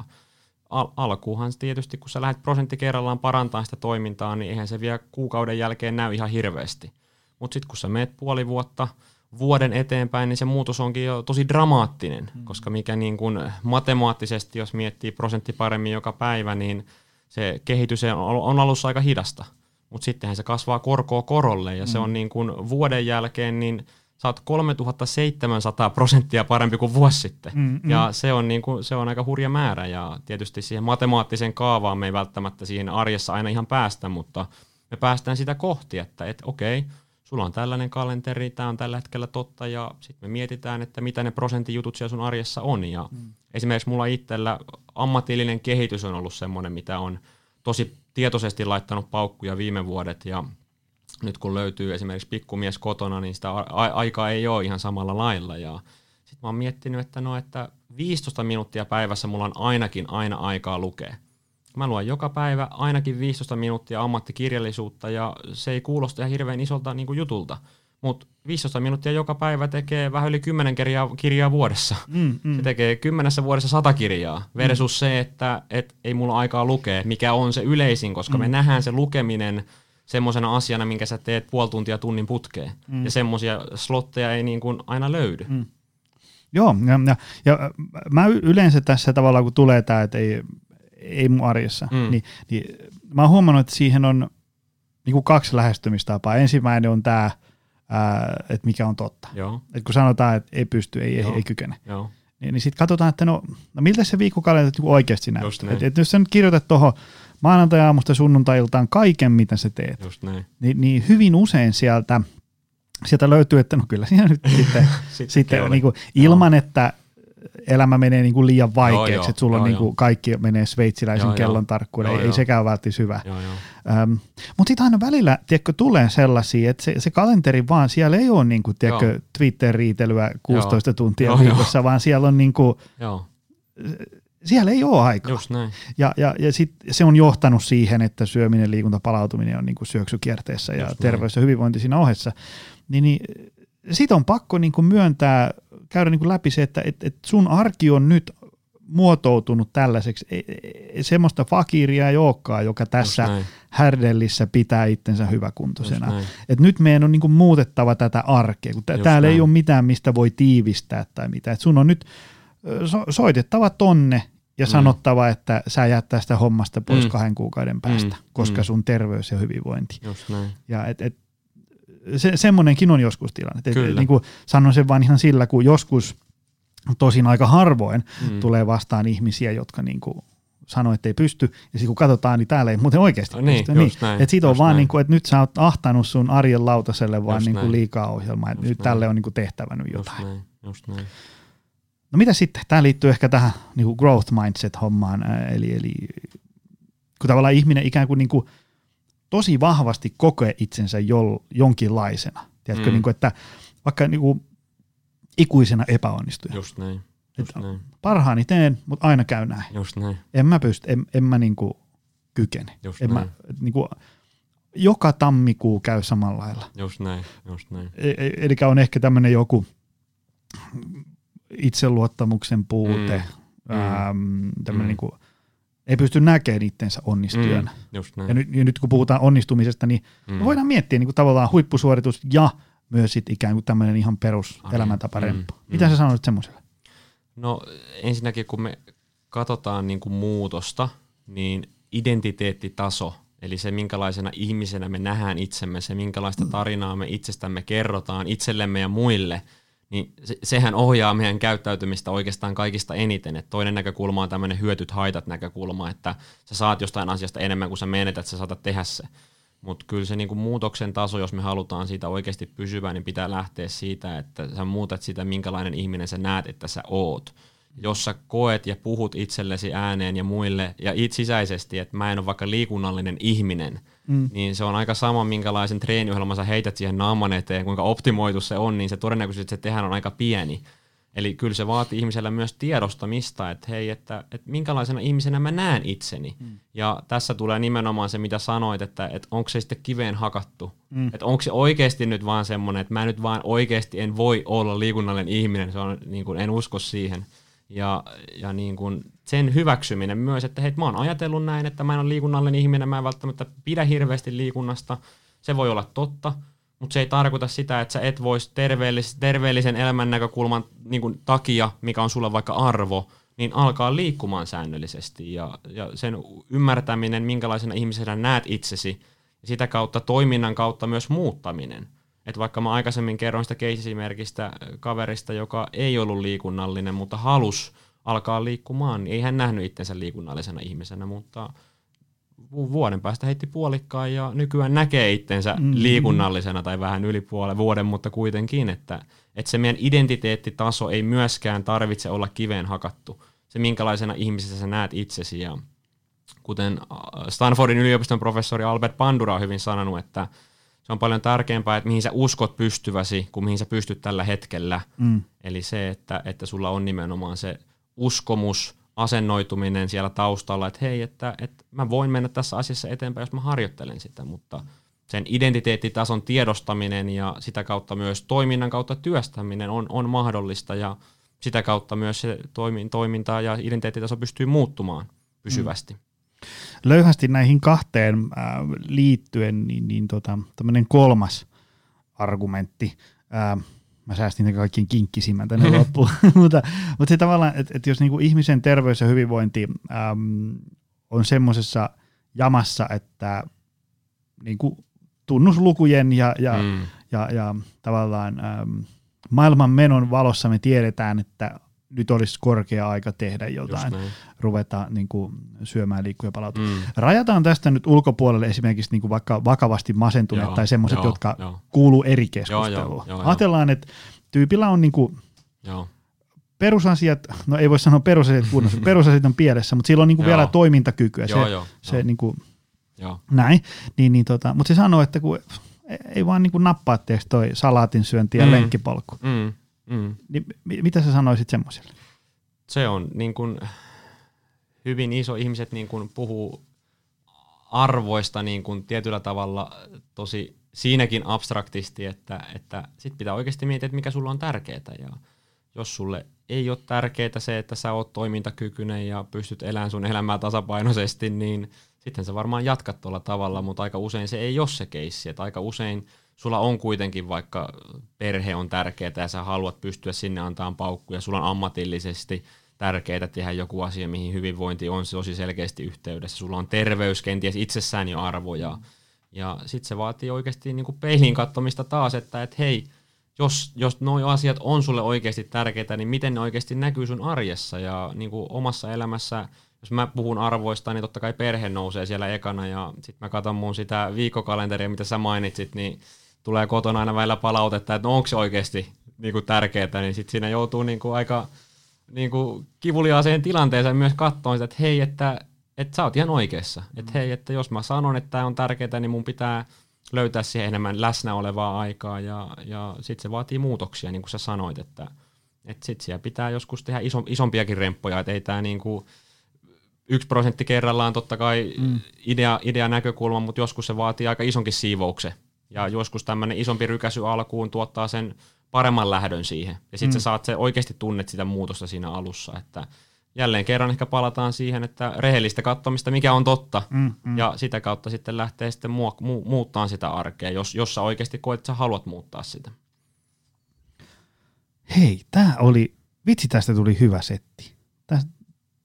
alkuuhan tietysti, kun sä lähdet prosentti kerrallaan parantamaan sitä toimintaa, niin eihän se vielä kuukauden jälkeen näy ihan hirveästi. Mutta sitten kun sä meet puoli vuotta, vuoden eteenpäin, niin se muutos onkin jo tosi dramaattinen, koska mikä niin kun matemaattisesti, jos miettii prosentti paremmin joka päivä, niin se kehitys on alussa aika hidasta. Mutta sittenhän se kasvaa korkoa korolle, ja se on niin kun vuoden jälkeen, niin sä oot 3700% parempi kuin vuosi sitten, ja se on aika hurja määrä, ja tietysti siihen matemaattiseen kaavaan me ei välttämättä siihen arjessa aina ihan päästä, mutta me päästään sitä kohti, että okei, sulla on tällainen kalenteri, tää on tällä hetkellä totta, ja sitten me mietitään, että mitä ne prosenttijutut siellä sun arjessa on, ja esimerkiksi mulla itsellä ammatillinen kehitys on ollut semmoinen, mitä on tosi tietoisesti laittanut paukkuja viime vuodet, ja nyt kun löytyy esimerkiksi pikkumies kotona, niin sitä aikaa ei ole ihan samalla lailla. Sitten mä oon miettinyt, että 15 minuuttia päivässä mulla on ainakin aina aikaa lukea. Mä luen joka päivä ainakin 15 minuuttia ammattikirjallisuutta, ja se ei kuulosta ihan hirveän isolta niin kuin jutulta. Mutta 15 minuuttia joka päivä tekee vähän yli 10 kirjaa vuodessa. Se tekee 10 vuodessa 100 kirjaa versus se, että ei mulla aikaa lukea, mikä on se yleisin, koska me nähdään se lukeminen semmoisena asiana, minkä sä teet puoli tuntia tunnin putkeen. Ja semmoisia slotteja ei niin kuin aina löydy. Joo, ja mä yleensä tässä tavallaan, kun tulee tämä, että ei mun arjessa, niin mä oon huomannut, että siihen on niin kuin kaksi lähestymistapaa. Ensimmäinen on tämä, että mikä on totta. Et kun sanotaan, että ei pysty, ei kykene. Niin sitten katsotaan, että no miltä se viikkokalenteri oikeasti näyttää. Että jos sä nyt kirjoitat tuohon maanantai-aamusta sunnuntai-iltaan kaiken, mitä sä teet, niin hyvin usein sieltä löytyy, että no kyllä siinä nyt sitten niinku, ilman, että elämä menee niinku liian vaikeaksi, että sulla niinku, kaikki menee sveitsiläisen kellon tarkkuuden, ei sekään välttis hyvä. Mutta sitten aina välillä tiedätkö, tulee sellaisia, että se kalenteri vaan, siellä ei ole niinku, tiedätkö, Twitter-riitelyä 16 tuntia viikossa, vaan siellä on niinku, siellä ei ole aikaa. Ja sit se on johtanut siihen, että syöminen, liikunta, palautuminen on niinku syöksykierteessä ja terveys ja hyvinvointi siinä ohessa. Niin sit on pakko niinku myöntää, käydä niinku läpi se, että sun arki on nyt muotoutunut tällaiseksi. Semmoista fakiria ei olekaan, joka tässä härdellissä pitää itsensä hyväkuntoisena. Et nyt meidän on niinku muutettava tätä arkea, kun täällä ei ole mitään, mistä voi tiivistää tai mitä. Et sun on nyt soitettava tonne ja sanottava, että sä jättää sitä hommasta pois 2 kuukauden päästä, koska sun terveys ja hyvinvointi. Ja semmoinenkin on joskus tilanne. Niin kuin sanon sen vaan ihan sillä, kun joskus, tosin aika harvoin, tulee vastaan ihmisiä, jotka niin kuin sanoo, että ei pysty, ja sitten kun katsotaan, niin täällä ei muuten oikeasti pysty. Että siitä on vaan niin kuin, että nyt sä oot ahtanut sun arjen lautaselle vaan niin kuin liikaa ohjelmaa, että nyt tälle on niin kuin tehtävä nyt jotain. No mitä sitten? Tämä liittyy ehkä tähän niin kuin growth mindset-hommaan, eli kun tavallaan ihminen ikään kuin, niin kuin tosi vahvasti kokee itsensä jonkinlaisena. Tiedätkö, niin kuin, että vaikka niin kuin ikuisena epäonnistuja. Just näin. Parhaani teen, mutta aina käy näin. Just näin. En mä pysty, en mä niin kuin kykene. Just näin. Niin kuin, joka tammikuu käy samalla lailla. Just näin. Eli on ehkä tämmöinen joku itseluottamuksen puute, tämmöinen niin kuin, ei pysty näkemään itsensä onnistujan. Ja nyt kun puhutaan onnistumisesta, niin voidaan miettiä niin kuin tavallaan huippusuoritus ja myös sit ikään kuin tämmöinen ihan perus elämäntaparempa. Mitä sä sanoit semmoiselle? No ensinnäkin kun me katsotaan niin kuin muutosta, niin identiteettitaso, eli se minkälaisena ihmisenä me nähdään itsemme, se minkälaista tarinaa me itsestämme kerrotaan itsellemme ja muille, niin sehän ohjaa meidän käyttäytymistä oikeastaan kaikista eniten. Et toinen näkökulma on tämmöinen hyötyt-haitat näkökulma, että sä saat jostain asiasta enemmän kuin sä menetät, sä saatat tehdä se. Mutta kyllä se niinku muutoksen taso, jos me halutaan siitä oikeasti pysyvää, niin pitää lähteä siitä, että sä muutat sitä, minkälainen ihminen sä näet, että sä oot. Jos sä koet ja puhut itsellesi ääneen ja muille ja sisäisesti, että mä en ole vaikka liikunnallinen ihminen, niin se on aika sama, minkälaisen treeniohjelman sä heität siihen naaman eteen, kuinka optimoitu se on, niin se todennäköisesti, että se tehdään, on aika pieni. Eli kyllä se vaatii ihmisellä myös tiedostamista, että hei, että minkälaisena ihmisenä mä näen itseni. Ja tässä tulee nimenomaan se, mitä sanoit, että onko se sitten kiveen hakattu. Että onko se oikeasti nyt vaan semmoinen, että mä nyt vaan oikeasti en voi olla liikunnallinen ihminen, se on, niin kuin, en usko siihen. Ja niin kuin sen hyväksyminen myös, että hei, mä oon ajatellut näin, että mä en ole liikunnallinen ihminen, mä en välttämättä pidä hirveästi liikunnasta. Se voi olla totta, mutta se ei tarkoita sitä, että sä et voisi terveellisen elämän näkökulman niin kuin takia, mikä on sulla vaikka arvo, niin alkaa liikkumaan säännöllisesti. Ja sen ymmärtäminen, minkälaisena ihmisenä näet itsesi, ja sitä kautta toiminnan kautta myös muuttaminen. Et vaikka mä aikaisemmin kerroin sitä case-esimerkistä kaverista, joka ei ollut liikunnallinen, mutta halusi alkaa liikkumaan, niin ei hän nähnyt itsensä liikunnallisena ihmisenä, mutta vuoden päästä heitti puolikkaan ja nykyään näkee itsensä liikunnallisena tai vähän yli puolen vuoden, mutta kuitenkin, että se meidän identiteettitaso ei myöskään tarvitse olla kiveen hakattu. Se minkälaisena ihmisenä sä näet itsesi, ja kuten Stanfordin yliopiston professori Albert Bandura on hyvin sanonut, että se on paljon tärkeämpää, että mihin sä uskot pystyväsi, kuin mihin sä pystyt tällä hetkellä. Eli se, että sulla on nimenomaan se uskomus, asennoituminen siellä taustalla, että hei, että mä voin mennä tässä asiassa eteenpäin, jos mä harjoittelen sitä, mutta sen identiteettitason tiedostaminen ja sitä kautta myös toiminnan kautta työstäminen on mahdollista, ja sitä kautta myös se toiminta ja identiteettitaso pystyy muuttumaan pysyvästi. Löyhästi näihin kahteen liittyen, niin tämmöinen kolmas argumentti. Mä säästin ne kaikkien kinkkisimmän tänne loppuun. mutta se tavallaan, että jos niinku ihmisen terveys ja hyvinvointi on semmoisessa jamassa, että niinku tunnuslukujen ja tavallaan maailmanmenon valossa me tiedetään, että nyt olisi korkea aika tehdä jotain, ruveta niin kuin syömään, liikkua ja palautua. Rajataan tästä nyt ulkopuolelle esimerkiksi niin kuin vaikka vakavasti masentuneet tai semmoiset, jotka kuuluu eri keskusteluun. Ajatellaan, että tyypillä on niin kuin perusasiat, no ei voi sanoa perusasiat kunnossa, perusasiat on pielessä, mutta sillä on niin kuin vielä toimintakykyä. Se niin kuin näin, niin, mutta se sanoo, että kun ei vaan niin kuin nappaa teeksi toi salaatin syönti ja lenkkipolku. Niin, mitä sä sanoisit semmoiselle? Se on niin kun, hyvin iso, ihmiset niin kun puhuu arvoista niin kun tietyllä tavalla tosi siinäkin abstraktisti, että sit pitää oikeasti miettiä, että mikä sulla on tärkeää, ja jos sulle ei ole tärkeää se, että sä oot toimintakykyinen ja pystyt elämään sun elämää tasapainoisesti, niin sitten sä varmaan jatkat tuolla tavalla, mutta aika usein se ei ole se keissi, että aika usein sulla on kuitenkin vaikka perhe on tärkeää ja sä haluat pystyä sinne antamaan paukkuja, sulla on ammatillisesti tärkeää tehdä joku asia, mihin hyvinvointi on tosi selkeästi yhteydessä, sulla on terveys kenties itsessään jo arvoja, ja sit se vaatii oikeasti niinku peiliin katsomista taas, että et hei, jos nuo asiat on sulle oikeasti tärkeitä, niin miten ne oikeasti näkyy sun arjessa ja niinku omassa elämässä. Jos mä puhun arvoista, niin totta kai perhe nousee siellä ekana, ja sit mä katson mun sitä viikkokalenteria, mitä sä mainitsit, niin tulee kotona aina välillä palautetta, että no onko se oikeasti niinku tärkeää, niin sitten siinä joutuu niinku aika niinku kivuliaaseen tilanteeseen myös katsoa sitä, että hei, että sä oot ihan oikeassa. Että hei, että jos mä sanon, että tää on tärkeää, niin mun pitää löytää siihen enemmän läsnä olevaa aikaa, ja sitten se vaatii muutoksia, niin kuin sä sanoit, että sit siellä pitää joskus tehdä isompiakin remppoja, että ei tää niinku 1% kerrallaan totta kai idea näkökulma, mutta joskus se vaatii aika isonkin siivouksen. Ja joskus tämmöinen isompi rykäsy alkuun tuottaa sen paremman lähdön siihen. Ja sitten sä saat se, oikeasti tunnet sitä muutosta siinä alussa, että jälleen kerran ehkä palataan siihen, että rehellistä katsomista, mikä on totta, ja sitä kautta sitten lähtee sitten muuttaa sitä arkea, jos sä oikeasti koet, että sä haluat muuttaa sitä. Hei, tää oli, vitsi tästä tuli hyvä setti.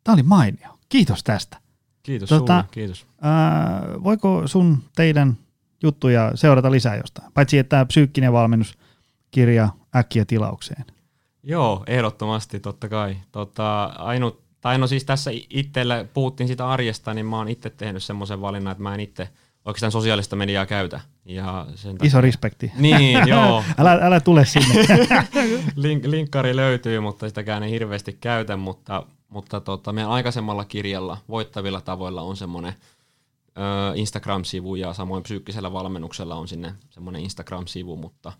Tää oli mainio. Kiitos tästä. Kiitos sulle, kiitos. Voiko sun, teidän juttuja seurata lisää jostain? Paitsi, että tämä psyykkinen valmennus kirja äkkiä tilaukseen. Joo, ehdottomasti, totta kai. Siis tässä itsellä puhuttiin siitä arjesta, niin mä oon itse tehnyt semmoisen valinnan, että mä en itse oikeastaan sosiaalista mediaa käytä. Ja sen iso respekti. Niin, joo. Älä tule sinne. Linkkari löytyy, mutta sitäkään ei hirveästi käytä, mutta meidän aikaisemmalla kirjalla Voittavilla tavoilla on semmoinen Instagram-sivu ja samoin psyykkisellä valmennuksella on sinne semmoinen Instagram-sivu, mutta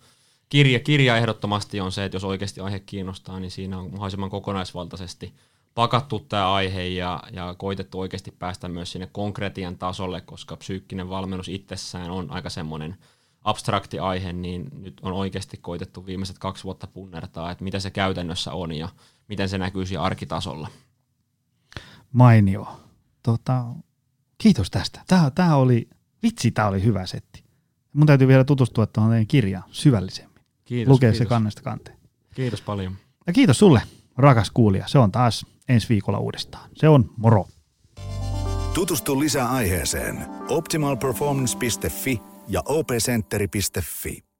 kirja ehdottomasti on se, että jos oikeasti aihe kiinnostaa, niin siinä on mahdollisimman kokonaisvaltaisesti pakattu tämä aihe ja koitettu oikeasti päästä myös sinne konkretian tasolle, koska psyykkinen valmennus itsessään on aika semmoinen abstrakti aihe, niin nyt on oikeasti koitettu viimeiset 2 vuotta punnertaa, että mitä se käytännössä on ja miten se näkyy siinä arkitasolla. Mainio. Kiitos tästä. Tämä oli hyvä setti. Mun täytyy vielä tutustua tuohon teidän kirjaan syvällisemmin. Lukee se kannesta kanteen. Kiitos paljon. Ja kiitos sulle, rakas kuulija. Se on taas ensi viikolla uudestaan. Se on moro. Tutustu lisää aiheeseen optimalperformance.fi ja opcenteri.fi.